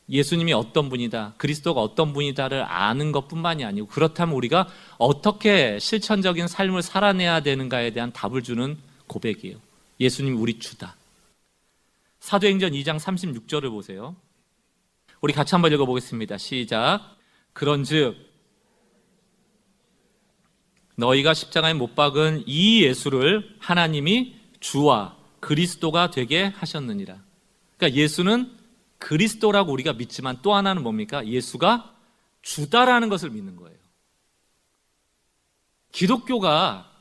예수님이 어떤 분이다, 그리스도가 어떤 분이다를 아는 것뿐만이 아니고 그렇다면 우리가 어떻게 실천적인 삶을 살아내야 되는가에 대한 답을 주는 고백이에요. 예수님 우리 주다. 사도행전 이 장 삼십육 절을 보세요. 우리 같이 한번 읽어보겠습니다. 시작. 그런즉 너희가 십자가에 못 박은 이 예수를 하나님이 주와 그리스도가 되게 하셨느니라. 그러니까 예수는 그리스도라고 우리가 믿지만 또 하나는 뭡니까? 예수가 주다라는 것을 믿는 거예요. 기독교가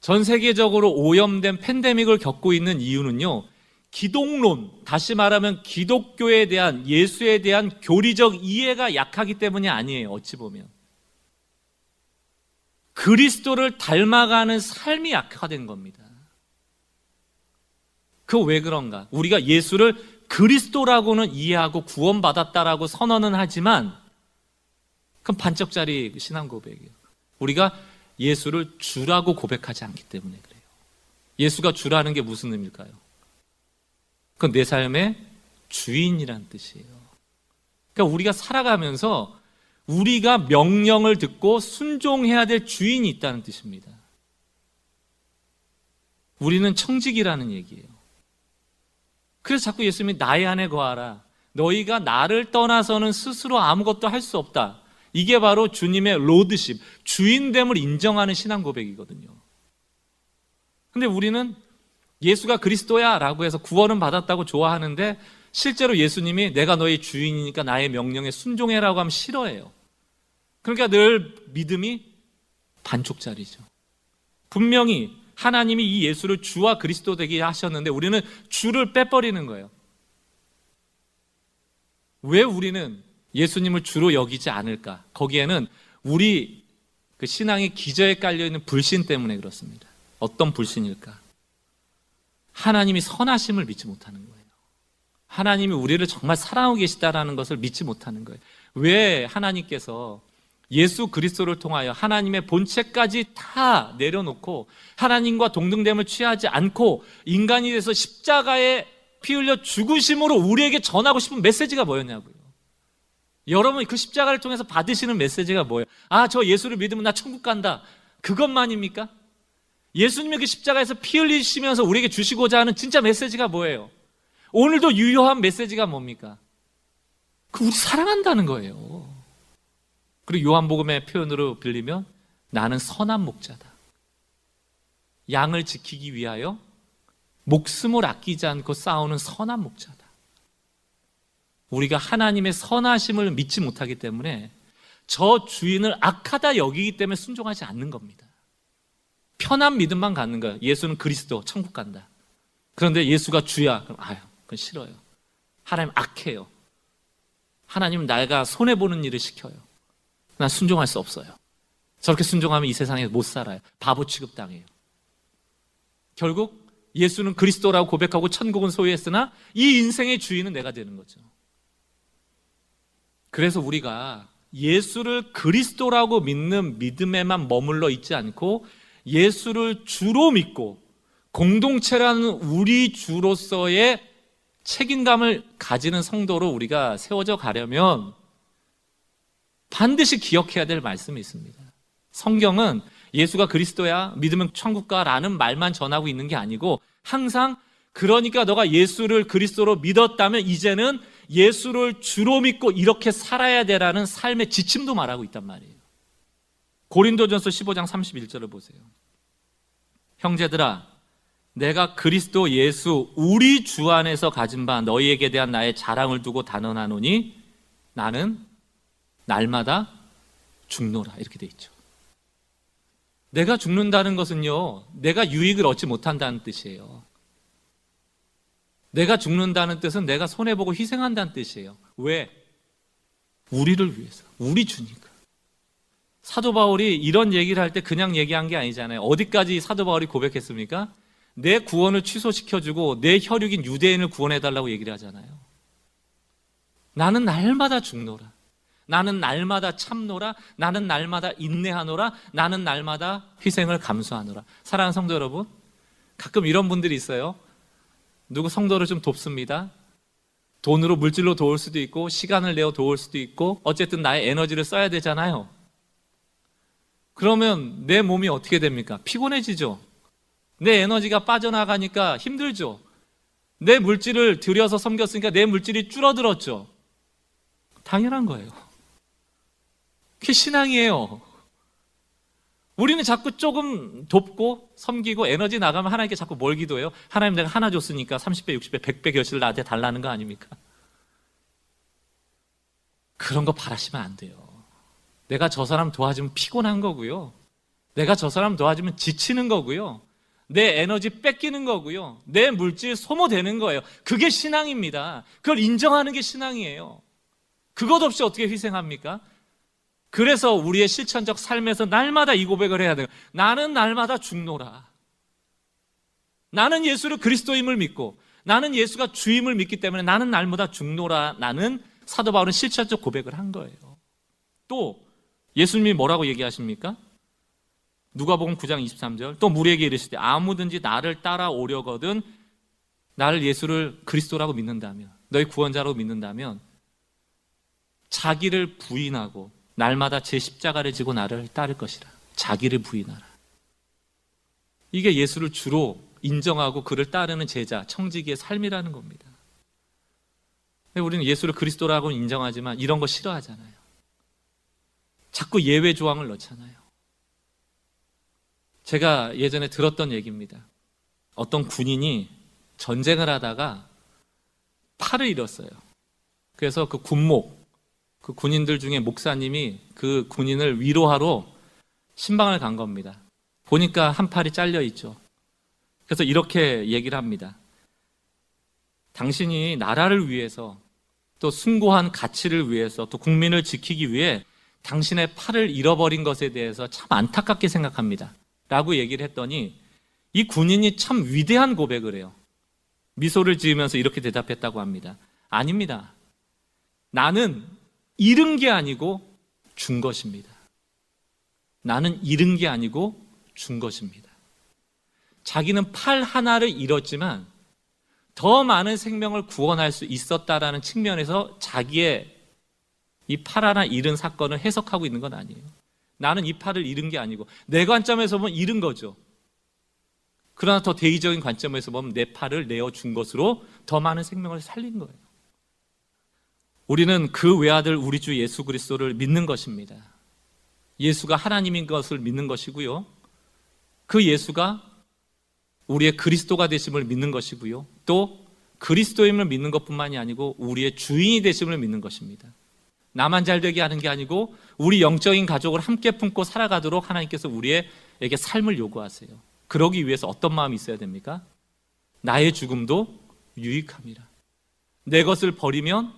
전 세계적으로 오염된 팬데믹을 겪고 있는 이유는요, 기독론, 다시 말하면 기독교에 대한, 예수에 대한 교리적 이해가 약하기 때문이 아니에요. 어찌 보면 그리스도를 닮아가는 삶이 약화된 겁니다. 그거 왜 그런가? 우리가 예수를 그리스도라고는 이해하고 구원받았다라고 선언은 하지만 그건 반쪽짜리 신앙 고백이에요. 우리가 예수를 주라고 고백하지 않기 때문에 그래요. 예수가 주라는 게 무슨 의미일까요? 그건 내 삶의 주인이란 뜻이에요. 그러니까 우리가 살아가면서 우리가 명령을 듣고 순종해야 될 주인이 있다는 뜻입니다. 우리는 청지기라는 얘기예요. 그래서 자꾸 예수님이 나의 안에 거하라, 너희가 나를 떠나서는 스스로 아무것도 할 수 없다, 이게 바로 주님의 로드십, 주인됨을 인정하는 신앙 고백이거든요. 근데 우리는 예수가 그리스도야 라고 해서 구원은 받았다고 좋아하는데, 실제로 예수님이 내가 너의 주인이니까 나의 명령에 순종해라고 하면 싫어해요. 그러니까 늘 믿음이 반쪽짜리죠. 분명히 하나님이 이 예수를 주와 그리스도 되게 하셨는데 우리는 주를 빼버리는 거예요. 왜 우리는 예수님을 주로 여기지 않을까? 거기에는 우리 그 신앙의 기저에 깔려있는 불신 때문에 그렇습니다. 어떤 불신일까? 하나님이 선하심을 믿지 못하는 거예요. 하나님이 우리를 정말 사랑하고 계시다라는 것을 믿지 못하는 거예요. 왜 하나님께서 예수 그리스도를 통하여 하나님의 본체까지 다 내려놓고 하나님과 동등됨을 취하지 않고 인간이 돼서 십자가에 피 흘려 죽으심으로 우리에게 전하고 싶은 메시지가 뭐였냐고요. 여러분, 그 십자가를 통해서 받으시는 메시지가 뭐예요? 아, 저 예수를 믿으면 나 천국 간다, 그것만입니까? 예수님의 그 십자가에서 피 흘리시면서 우리에게 주시고자 하는 진짜 메시지가 뭐예요? 오늘도 유효한 메시지가 뭡니까? 그 우리 사랑한다는 거예요. 그리고 요한복음의 표현으로 빌리면 나는 선한 목자다, 양을 지키기 위하여 목숨을 아끼지 않고 싸우는 선한 목자다. 우리가 하나님의 선하심을 믿지 못하기 때문에, 저 주인을 악하다 여기기 때문에 순종하지 않는 겁니다. 편한 믿음만 갖는 거예요. 예수는 그리스도, 천국 간다. 그런데 예수가 주야, 그럼 아유, 그건 싫어요. 하나님 악해요. 하나님은 내가 손해보는 일을 시켜요. 난 순종할 수 없어요. 저렇게 순종하면 이 세상에서 못 살아요. 바보 취급당해요. 결국 예수는 그리스도라고 고백하고 천국은 소유했으나 이 인생의 주인은 내가 되는 거죠. 그래서 우리가 예수를 그리스도라고 믿는 믿음에만 머물러 있지 않고 예수를 주로 믿고 공동체라는 우리 주로서의 책임감을 가지는 성도로 우리가 세워져 가려면 반드시 기억해야 될 말씀이 있습니다. 성경은 예수가 그리스도야, 믿으면 천국 가라는 말만 전하고 있는 게 아니고 항상, 그러니까 너가 예수를 그리스도로 믿었다면 이제는 예수를 주로 믿고 이렇게 살아야 되라는 삶의 지침도 말하고 있단 말이에요. 고린도전서 십오 장 삼십일 절을 보세요. 형제들아, 내가 그리스도 예수 우리 주 안에서 가진 바 너희에게 대한 나의 자랑을 두고 단언하노니 나는 날마다 죽노라, 이렇게 돼 있죠. 내가 죽는다는 것은요, 내가 유익을 얻지 못한다는 뜻이에요. 내가 죽는다는 뜻은 내가 손해보고 희생한다는 뜻이에요. 왜? 우리를 위해서, 우리 주니까. 사도 바울이 이런 얘기를 할 때 그냥 얘기한 게 아니잖아요. 어디까지 사도 바울이 고백했습니까? 내 구원을 취소시켜주고 내 혈육인 유대인을 구원해달라고 얘기를 하잖아요. 나는 날마다 죽노라, 나는 날마다 참노라, 나는 날마다 인내하노라, 나는 날마다 희생을 감수하노라. 사랑하는 성도 여러분, 가끔 이런 분들이 있어요. 누구 성도를 좀 돕습니다. 돈으로, 물질로 도울 수도 있고 시간을 내어 도울 수도 있고 어쨌든 나의 에너지를 써야 되잖아요. 그러면 내 몸이 어떻게 됩니까? 피곤해지죠. 내 에너지가 빠져나가니까 힘들죠. 내 물질을 들여서 섬겼으니까 내 물질이 줄어들었죠. 당연한 거예요. 그게 신앙이에요. 우리는 자꾸 조금 돕고 섬기고 에너지 나가면 하나님께 자꾸 뭘 기도해요? 하나님, 내가 하나 줬으니까 삼십 배, 육십 배, 백 배 결실을 나한테 달라는 거 아닙니까? 그런 거 바라시면 안 돼요. 내가 저 사람 도와주면 피곤한 거고요, 내가 저 사람 도와주면 지치는 거고요, 내 에너지 뺏기는 거고요, 내 물질 소모되는 거예요. 그게 신앙입니다. 그걸 인정하는 게 신앙이에요. 그것 없이 어떻게 희생합니까? 그래서 우리의 실천적 삶에서 날마다 이 고백을 해야 돼요. 나는 날마다 죽노라. 나는 예수를 그리스도임을 믿고 나는 예수가 주임을 믿기 때문에 나는 날마다 죽노라. 나는 사도 바울은 실천적 고백을 한 거예요. 또 예수님이 뭐라고 얘기하십니까? 누가복음 구 장 이십삼 절 또 무리에게 이르시되 아무든지 나를 따라오려거든 나를 예수를 그리스도라고 믿는다면 너희 구원자로 믿는다면 자기를 부인하고 날마다 제 십자가를 지고 나를 따를 것이라. 자기를 부인하라. 이게 예수를 주로 인정하고 그를 따르는 제자, 청지기의 삶이라는 겁니다. 우리는 예수를 그리스도라고 인정하지만 이런 거 싫어하잖아요. 자꾸 예외 조항을 넣잖아요. 제가 예전에 들었던 얘기입니다. 어떤 군인이 전쟁을 하다가 팔을 잃었어요. 그래서 그 군목, 그 군인들 중에 목사님이 그 군인을 위로하러 신방을 간 겁니다. 보니까 한 팔이 잘려있죠. 그래서 이렇게 얘기를 합니다. 당신이 나라를 위해서 또 숭고한 가치를 위해서 또 국민을 지키기 위해 당신의 팔을 잃어버린 것에 대해서 참 안타깝게 생각합니다. 라고 얘기를 했더니 이 군인이 참 위대한 고백을 해요. 미소를 지으면서 이렇게 대답했다고 합니다. 아닙니다. 나는 잃은 게 아니고 준 것입니다. 나는 잃은 게 아니고 준 것입니다. 자기는 팔 하나를 잃었지만 더 많은 생명을 구원할 수 있었다라는 측면에서 자기의 이 팔 하나 잃은 사건을 해석하고 있는 건 아니에요. 나는 이 팔을 잃은 게 아니고 내 관점에서 보면 잃은 거죠. 그러나 더 대의적인 관점에서 보면 내 팔을 내어준 것으로 더 많은 생명을 살린 거예요. 우리는 그 외아들 우리 주 예수 그리스도를 믿는 것입니다. 예수가 하나님인 것을 믿는 것이고요. 그 예수가 우리의 그리스도가 되심을 믿는 것이고요. 또 그리스도임을 믿는 것뿐만이 아니고 우리의 주인이 되심을 믿는 것입니다. 나만 잘되게 하는 게 아니고 우리 영적인 가족을 함께 품고 살아가도록 하나님께서 우리에게 삶을 요구하세요. 그러기 위해서 어떤 마음이 있어야 됩니까? 나의 죽음도 유익함이라. 내 것을 버리면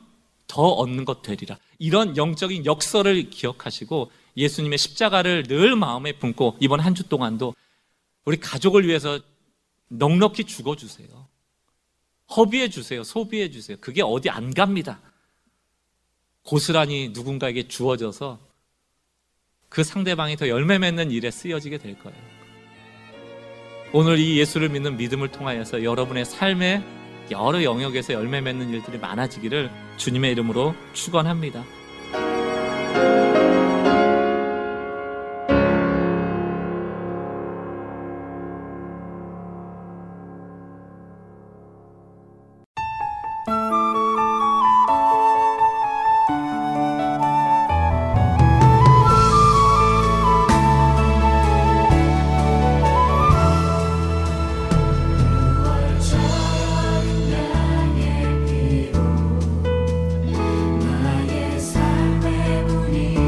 더 얻는 것 되리라. 이런 영적인 역설을 기억하시고 예수님의 십자가를 늘 마음에 품고 이번 한 주 동안도 우리 가족을 위해서 넉넉히 죽어주세요. 허비해 주세요. 소비해 주세요. 그게 어디 안 갑니다. 고스란히 누군가에게 주어져서 그 상대방이 더 열매 맺는 일에 쓰여지게 될 거예요. 오늘 이 예수를 믿는 믿음을 통하여서 여러분의 삶의 여러 영역에서 열매 맺는 일들이 많아지기를 주님의 이름으로 축원합니다. Thank you.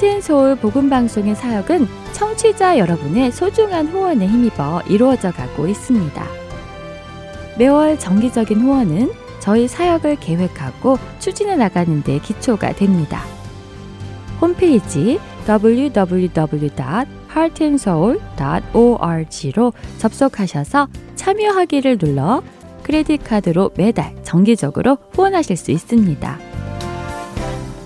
씨티엔 서울 복음방송의 사역은 청취자 여러분의 소중한 후원에 힘입어 이루어져 가고 있습니다. 매월 정기적인 후원은 저희 사역을 계획하고 추진해 나가는 데 기초가 됩니다. 홈페이지 더블유 더블유 더블유 닷 하트앤서울 닷 오알지로 접속하셔서 참여하기를 눌러 크레딧 카드로 매달 정기적으로 후원하실 수 있습니다.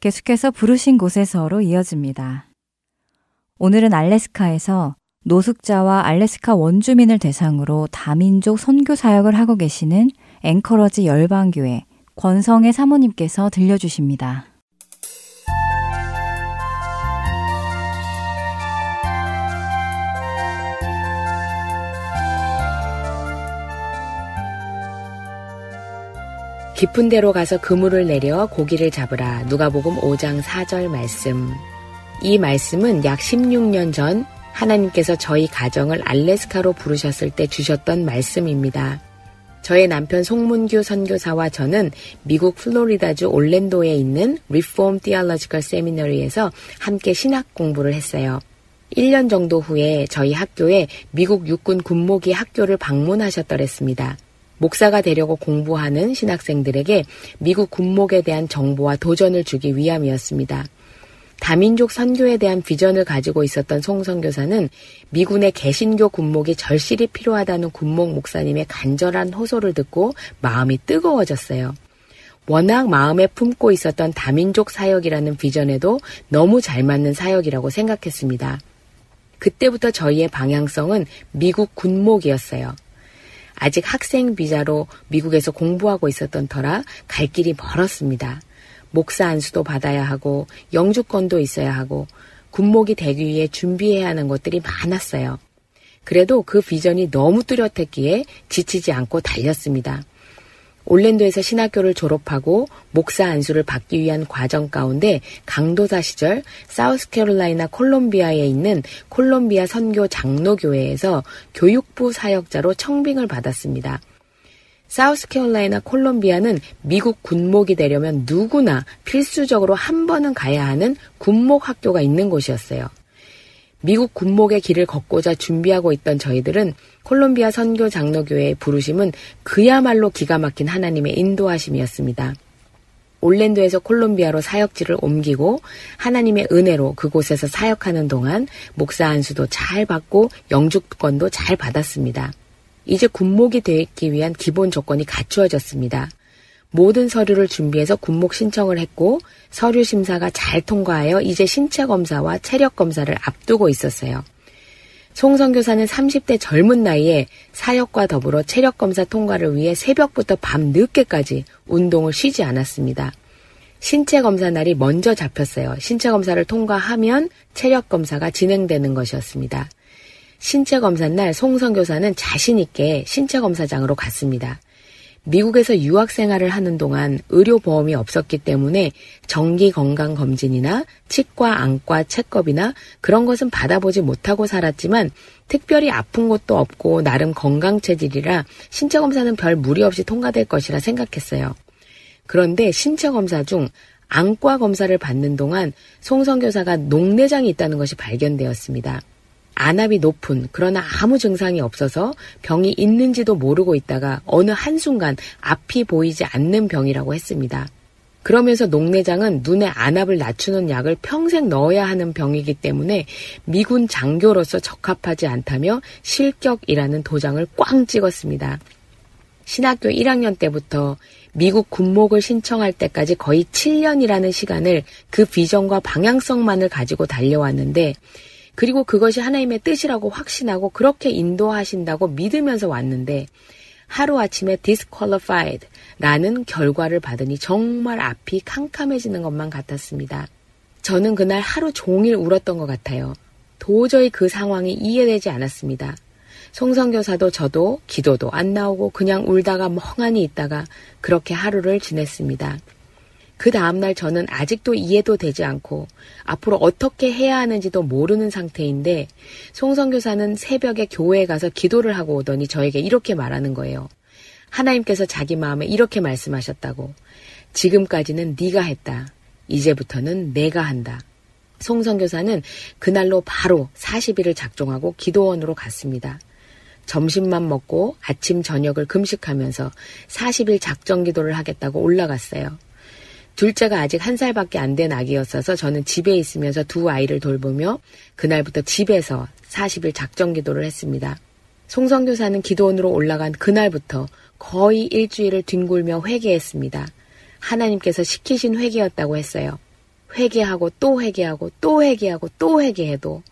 계속해서 부르신 곳에서로 이어집니다. 오늘은 알래스카에서 노숙자와 알래스카 원주민을 대상으로 다민족 선교 사역을 하고 계시는 앵커러지 열방교회 권성애 사모님께서 들려주십니다. 깊은 데로 가서 그물을 내려 고기를 잡으라. 누가복음 오장 사절 말씀. 이 말씀은 약 십육 년 전 하나님께서 저희 가정을 알래스카로 부르셨을 때 주셨던 말씀입니다. 저의 남편 송문규 선교사와 저는 미국 플로리다주 올랜도에 있는 Reform Theological Seminary에서 함께 신학 공부를 했어요. 일 년 정도 후에 저희 학교에 미국 육군 군목이 학교를 방문하셨더랬습니다. 목사가 되려고 공부하는 신학생들에게 미국 군목에 대한 정보와 도전을 주기 위함이었습니다. 다민족 선교에 대한 비전을 가지고 있었던 송 선교사는 미군의 개신교 군목이 절실히 필요하다는 군목 목사님의 간절한 호소를 듣고 마음이 뜨거워졌어요. 워낙 마음에 품고 있었던 다민족 사역이라는 비전에도 너무 잘 맞는 사역이라고 생각했습니다. 그때부터 저희의 방향성은 미국 군목이었어요. 아직 학생 비자로 미국에서 공부하고 있었던 터라 갈 길이 멀었습니다. 목사 안수도 받아야 하고 영주권도 있어야 하고 군목이 되기 위해 준비해야 하는 것들이 많았어요. 그래도 그 비전이 너무 뚜렷했기에 지치지 않고 달렸습니다. 올랜도에서 신학교를 졸업하고 목사 안수를 받기 위한 과정 가운데 강도사 시절 사우스캐롤라이나 콜롬비아에 있는 콜롬비아 선교 장로교회에서 교육부 사역자로 청빙을 받았습니다. 사우스캐롤라이나 콜롬비아는 미국 군목이 되려면 누구나 필수적으로 한 번은 가야 하는 군목 학교가 있는 곳이었어요. 미국 군목의 길을 걷고자 준비하고 있던 저희들은 콜롬비아 선교 장로교회의 부르심은 그야말로 기가 막힌 하나님의 인도하심이었습니다. 올랜도에서 콜롬비아로 사역지를 옮기고 하나님의 은혜로 그곳에서 사역하는 동안 목사 안수도 잘 받고 영주권도 잘 받았습니다. 이제 군목이 되기 위한 기본 조건이 갖추어졌습니다. 모든 서류를 준비해서 군목 신청을 했고 서류 심사가 잘 통과하여 이제 신체 검사와 체력 검사를 앞두고 있었어요. 송 선교사는 삼십 대 젊은 나이에 사역과 더불어 체력 검사 통과를 위해 새벽부터 밤 늦게까지 운동을 쉬지 않았습니다. 신체 검사 날이 먼저 잡혔어요. 신체 검사를 통과하면 체력 검사가 진행되는 것이었습니다. 신체 검사 날 송 선교사는 자신 있게 신체 검사장으로 갔습니다. 미국에서 유학 생활을 하는 동안 의료보험이 없었기 때문에 정기건강검진이나 치과, 안과, 체크업이나 그런 것은 받아보지 못하고 살았지만 특별히 아픈 것도 없고 나름 건강체질이라 신체검사는 별 무리 없이 통과될 것이라 생각했어요. 그런데 신체검사 중 안과 검사를 받는 동안 송선교사가 녹내장이 있다는 것이 발견되었습니다. 안압이 높은 그러나 아무 증상이 없어서 병이 있는지도 모르고 있다가 어느 한순간 앞이 보이지 않는 병이라고 했습니다. 그러면서 녹내장은 눈에 안압을 낮추는 약을 평생 넣어야 하는 병이기 때문에 미군 장교로서 적합하지 않다며 실격이라는 도장을 꽝 찍었습니다. 신학교 일 학년 때부터 미국 군목을 신청할 때까지 거의 칠 년이라는 시간을 그 비전과 방향성만을 가지고 달려왔는데 그리고 그것이 하나님의 뜻이라고 확신하고 그렇게 인도하신다고 믿으면서 왔는데 하루아침에 disqualified라는 결과를 받으니 정말 앞이 캄캄해지는 것만 같았습니다. 저는 그날 하루 종일 울었던 것 같아요. 도저히 그 상황이 이해되지 않았습니다. 송성교사도 저도 기도도 안 나오고 그냥 울다가 멍하니 있다가 그렇게 하루를 지냈습니다. 그 다음날 저는 아직도 이해도 되지 않고 앞으로 어떻게 해야 하는지도 모르는 상태인데 송성교사는 새벽에 교회에 가서 기도를 하고 오더니 저에게 이렇게 말하는 거예요. 하나님께서 자기 마음에 이렇게 말씀하셨다고. 지금까지는 네가 했다. 이제부터는 내가 한다. 송성교사는 그날로 바로 사십 일을 작정하고 기도원으로 갔습니다. 점심만 먹고 아침 저녁을 금식하면서 사십 일 작정 기도를 하겠다고 올라갔어요. 둘째가 아직 한 살밖에 안 된 아기였어서 저는 집에 있으면서 두 아이를 돌보며 그날부터 집에서 사십 일 작정 기도를 했습니다. 송성교사는 기도원으로 올라간 그날부터 거의 일주일을 뒹굴며 회개했습니다. 하나님께서 시키신 회개였다고 했어요. 회개하고 또 회개하고 또 회개하고 또 회개해도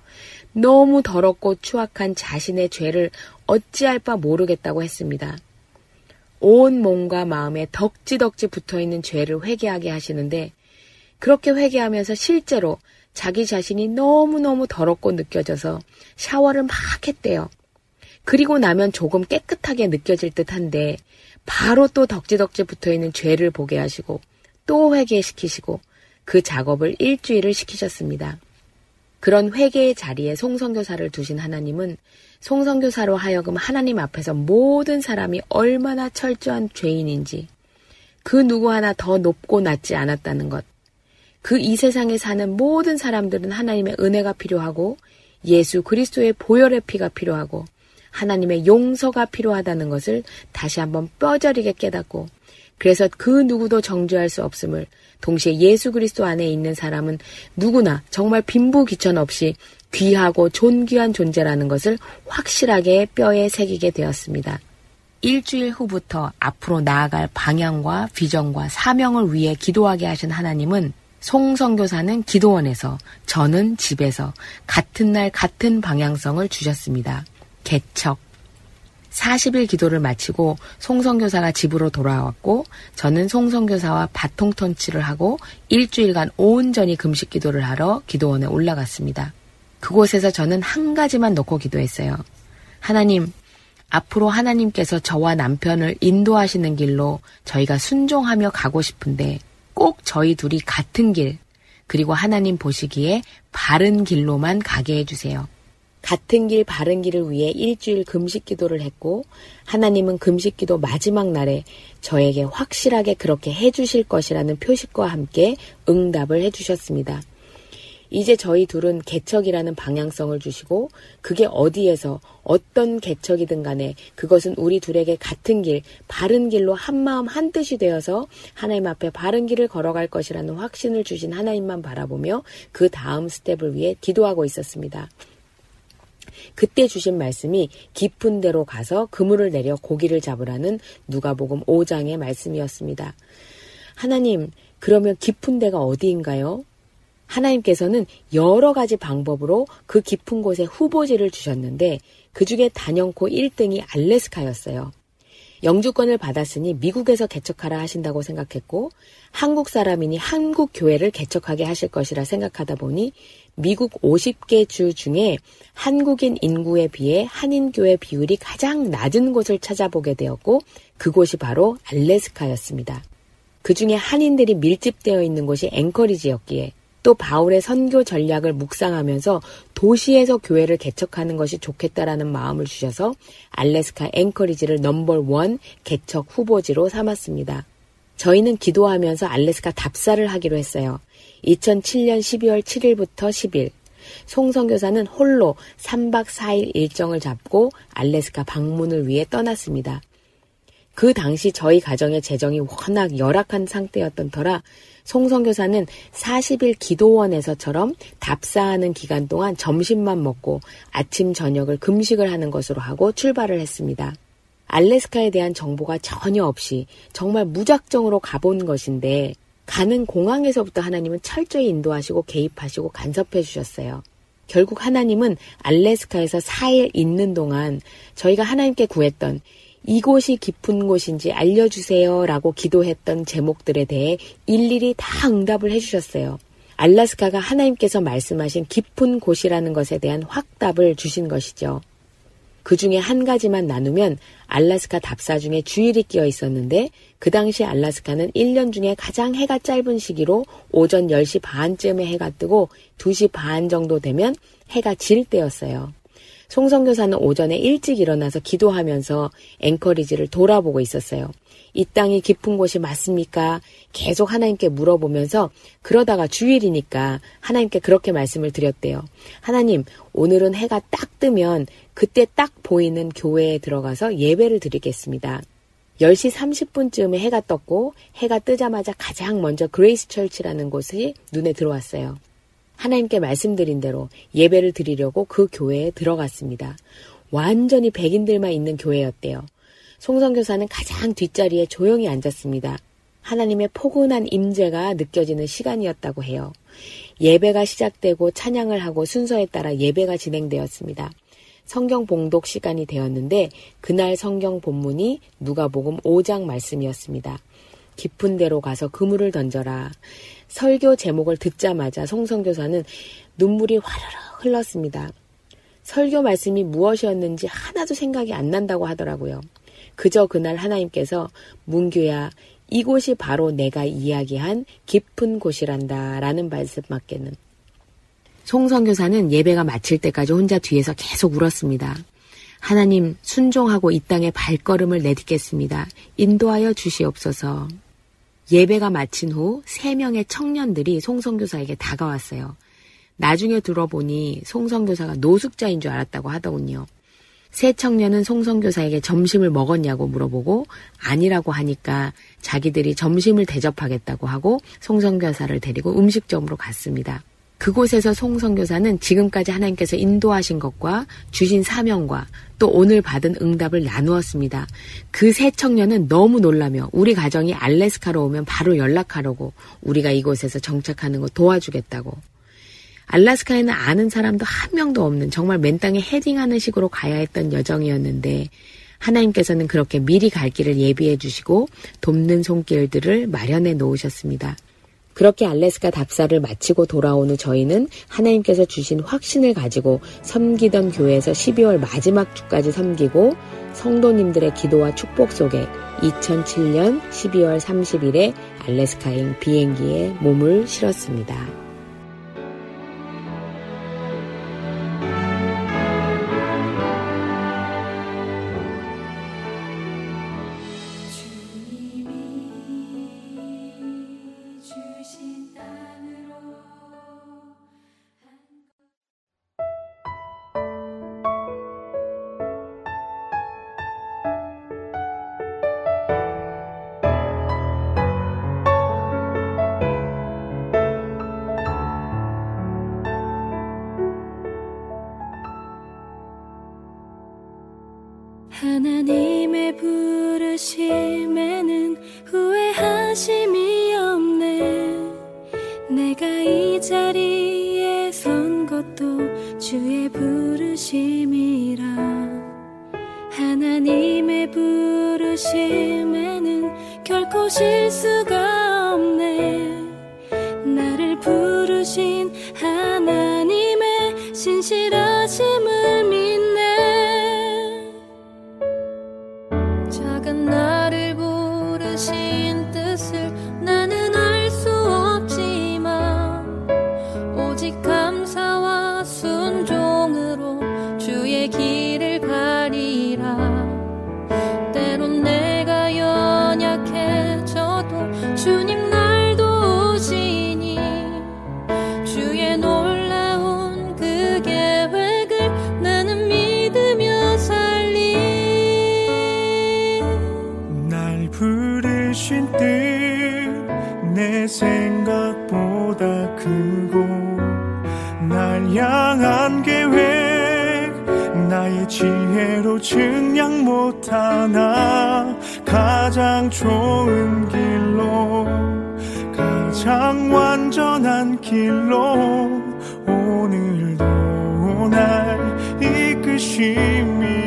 너무 더럽고 추악한 자신의 죄를 어찌할 바 모르겠다고 했습니다. 온 몸과 마음에 덕지덕지 붙어있는 죄를 회개하게 하시는데 그렇게 회개하면서 실제로 자기 자신이 너무너무 더럽고 느껴져서 샤워를 막 했대요. 그리고 나면 조금 깨끗하게 느껴질 듯한데 바로 또 덕지덕지 붙어있는 죄를 보게 하시고 또 회개시키시고 그 작업을 일주일을 시키셨습니다. 그런 회개의 자리에 송성교사를 두신 하나님은 송성교사로 하여금 하나님 앞에서 모든 사람이 얼마나 철저한 죄인인지 그 누구 하나 더 높고 낮지 않았다는 것. 그 이 세상에 사는 모든 사람들은 하나님의 은혜가 필요하고 예수 그리스도의 보혈의 피가 필요하고 하나님의 용서가 필요하다는 것을 다시 한번 뼈저리게 깨닫고 그래서 그 누구도 정죄할 수 없음을 동시에 예수 그리스도 안에 있는 사람은 누구나 정말 빈부귀천 없이 귀하고 존귀한 존재라는 것을 확실하게 뼈에 새기게 되었습니다. 일주일 후부터 앞으로 나아갈 방향과 비전과 사명을 위해 기도하게 하신 하나님은 송성교사는 기도원에서 저는 집에서 같은 날 같은 방향성을 주셨습니다. 개척. 사십 일 기도를 마치고 송성교사가 집으로 돌아왔고 저는 송성교사와 바통 터치를 하고 일주일간 온전히 금식 기도를 하러 기도원에 올라갔습니다. 그곳에서 저는 한 가지만 놓고 기도했어요. 하나님, 앞으로 하나님께서 저와 남편을 인도하시는 길로 저희가 순종하며 가고 싶은데 꼭 저희 둘이 같은 길, 그리고 하나님 보시기에 바른 길로만 가게 해주세요. 같은 길 바른 길을 위해 일주일 금식 기도를 했고 하나님은 금식 기도 마지막 날에 저에게 확실하게 그렇게 해주실 것이라는 표식과 함께 응답을 해주셨습니다. 이제 저희 둘은 개척이라는 방향성을 주시고 그게 어디에서 어떤 개척이든 간에 그것은 우리 둘에게 같은 길, 바른 길로 한마음 한뜻이 되어서 하나님 앞에 바른 길을 걸어갈 것이라는 확신을 주신 하나님만 바라보며 그 다음 스텝을 위해 기도하고 있었습니다. 그때 주신 말씀이 깊은 데로 가서 그물을 내려 고기를 잡으라는 누가복음 오 장의 말씀이었습니다. 하나님, 그러면 깊은 데가 어디인가요? 하나님께서는 여러 가지 방법으로 그 깊은 곳에 후보지를 주셨는데 그 중에 단연코 일 등이 알래스카였어요. 영주권을 받았으니 미국에서 개척하라 하신다고 생각했고 한국 사람이니 한국 교회를 개척하게 하실 것이라 생각하다 보니 미국 오십 개 주 중에 한국인 인구에 비해 한인교회 비율이 가장 낮은 곳을 찾아보게 되었고 그곳이 바로 알래스카였습니다. 그 중에 한인들이 밀집되어 있는 곳이 앵커리지였기에 또 바울의 선교 전략을 묵상하면서 도시에서 교회를 개척하는 것이 좋겠다라는 마음을 주셔서 알래스카 앵커리지를 넘버원 개척 후보지로 삼았습니다. 저희는 기도하면서 알래스카 답사를 하기로 했어요. 이천칠년 십이월 칠일부터 십 일. 송성교사는 홀로 삼박 사일 일정을 잡고 알래스카 방문을 위해 떠났습니다. 그 당시 저희 가정의 재정이 워낙 열악한 상태였던 터라 송성교사는 사십 일 기도원에서처럼 답사하는 기간 동안 점심만 먹고 아침 저녁을 금식을 하는 것으로 하고 출발을 했습니다. 알래스카에 대한 정보가 전혀 없이 정말 무작정으로 가본 것인데 가는 공항에서부터 하나님은 철저히 인도하시고 개입하시고 간섭해 주셨어요. 결국 하나님은 알래스카에서 사일 있는 동안 저희가 하나님께 구했던 이곳이 깊은 곳인지 알려주세요 라고 기도했던 제목들에 대해 일일이 다 응답을 해주셨어요. 알라스카가 하나님께서 말씀하신 깊은 곳이라는 것에 대한 확답을 주신 것이죠. 그 중에 한 가지만 나누면 알라스카 답사 중에 주일이 끼어 있었는데 그 당시 알라스카는 일 년 중에 가장 해가 짧은 시기로 오전 열 시 반쯤에 해가 뜨고 두 시 반 정도 되면 해가 질 때였어요. 송성교사는 오전에 일찍 일어나서 기도하면서 앵커리지를 돌아보고 있었어요. 이 땅이 깊은 곳이 맞습니까? 계속 하나님께 물어보면서 그러다가 주일이니까 하나님께 그렇게 말씀을 드렸대요. 하나님, 오늘은 해가 딱 뜨면 그때 딱 보이는 교회에 들어가서 예배를 드리겠습니다. 열 시 삼십 분쯤에 해가 떴고 해가 뜨자마자 가장 먼저 그레이스 철치라는 곳이 눈에 들어왔어요. 하나님께 말씀드린 대로 예배를 드리려고 그 교회에 들어갔습니다. 완전히 백인들만 있는 교회였대요. 송선교사는 가장 뒷자리에 조용히 앉았습니다. 하나님의 포근한 임재가 느껴지는 시간이었다고 해요. 예배가 시작되고 찬양을 하고 순서에 따라 예배가 진행되었습니다. 성경 봉독 시간이 되었는데 그날 성경 본문이 누가복음 오 장 말씀이었습니다. 깊은 데로 가서 그물을 던져라. 설교 제목을 듣자마자 송선교사는 눈물이 화르르 흘렀습니다. 설교 말씀이 무엇이었는지 하나도 생각이 안 난다고 하더라고요. 그저 그날 하나님께서 문규야, 이곳이 바로 내가 이야기한 깊은 곳이란다 라는 말씀밖에는. 송선교사는 예배가 마칠 때까지 혼자 뒤에서 계속 울었습니다. 하나님, 순종하고 이 땅에 발걸음을 내딛겠습니다. 인도하여 주시옵소서. 예배가 마친 후 세 명의 청년들이 송선교사에게 다가왔어요. 나중에 들어보니 송선교사가 노숙자인 줄 알았다고 하더군요. 세 청년은 송선교사에게 점심을 먹었냐고 물어보고 아니라고 하니까 자기들이 점심을 대접하겠다고 하고 송선교사를 데리고 음식점으로 갔습니다. 그곳에서 송선교사는 지금까지 하나님께서 인도하신 것과 주신 사명과 또 오늘 받은 응답을 나누었습니다. 그 세 청년은 너무 놀라며 우리 가정이 알래스카로 오면 바로 연락하라고, 우리가 이곳에서 정착하는 거 도와주겠다고. 알래스카에는 아는 사람도 한 명도 없는, 정말 맨 땅에 헤딩하는 식으로 가야 했던 여정이었는데 하나님께서는 그렇게 미리 갈 길을 예비해 주시고 돕는 손길들을 마련해 놓으셨습니다. 그렇게 알래스카 답사를 마치고 돌아온 후 저희는 하나님께서 주신 확신을 가지고 섬기던 교회에서 십이월 마지막 주까지 섬기고 성도님들의 기도와 축복 속에 이천칠 년 십이월 삼십일에 알래스카행 비행기에 몸을 실었습니다. 하나님의 부르심에는 후회하심이 없네. 내가 이 자리에 선 것도 주의 부르심이라. 하나님의 부르심에는 결코 실수가 없네. 나를 부르신 하나님의 신실하심을 믿네. 지혜로 측량 못하나 가장 좋은 길로, 가장 완전한 길로 오늘도 날 이끄심이네.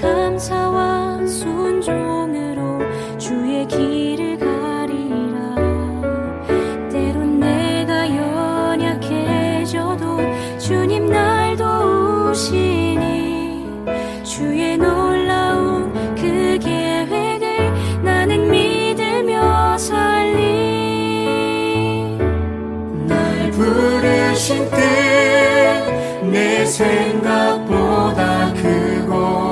감사와 순종으로 주의 길을 가리라. 때론 내가 연약해져도 주님 날 도우시니 주의 놀라운 그 계획을 나는 믿으며 살리. 날 부르신 뜻내 생각보다 크고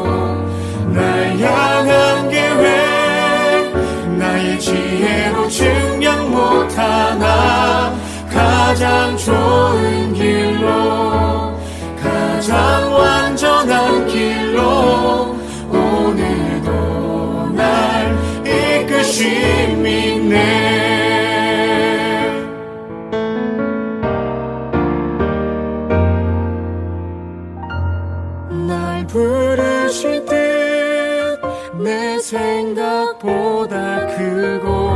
날 향한 계획 나의 지혜로 증명 못하나 가장 좋은 길로 가장 완전한 길로 오늘도 날 이끄심 믿네. 날 부르실 때 내 생각보다 크고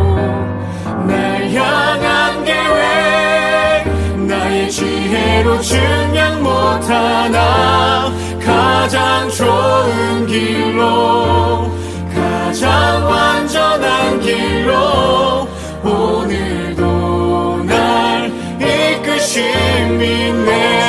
날 향한 계획 나의 지혜로 증명 못하나 가장 좋은 길로 가장 완전한 길로 오늘도 날 이끄심 믿네.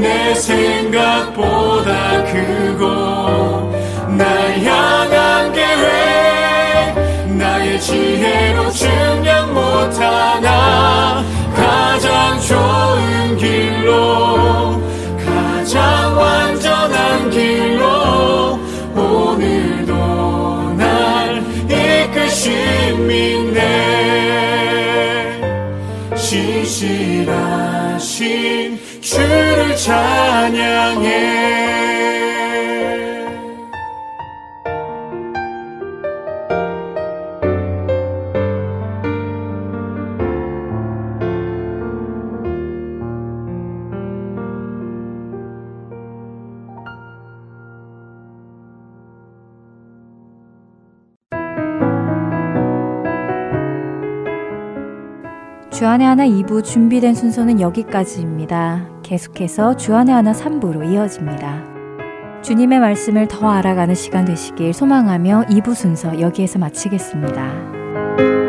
내 생각보다 크고 날 향한 계획 나의 지혜로 증명 못하나 가장 좋은 길로 가장 완전한 길로 오늘도 날 이끄심 믿네. 신실하신 주를 찬양해. 주안의 하나 이 부 준비된 순서는 여기까지입니다. 계속해서 주안의 하나 삼 부로 이어집니다. 주님의 말씀을 더 알아가는 시간 되시길 소망하며 이 부 순서 여기에서 마치겠습니다.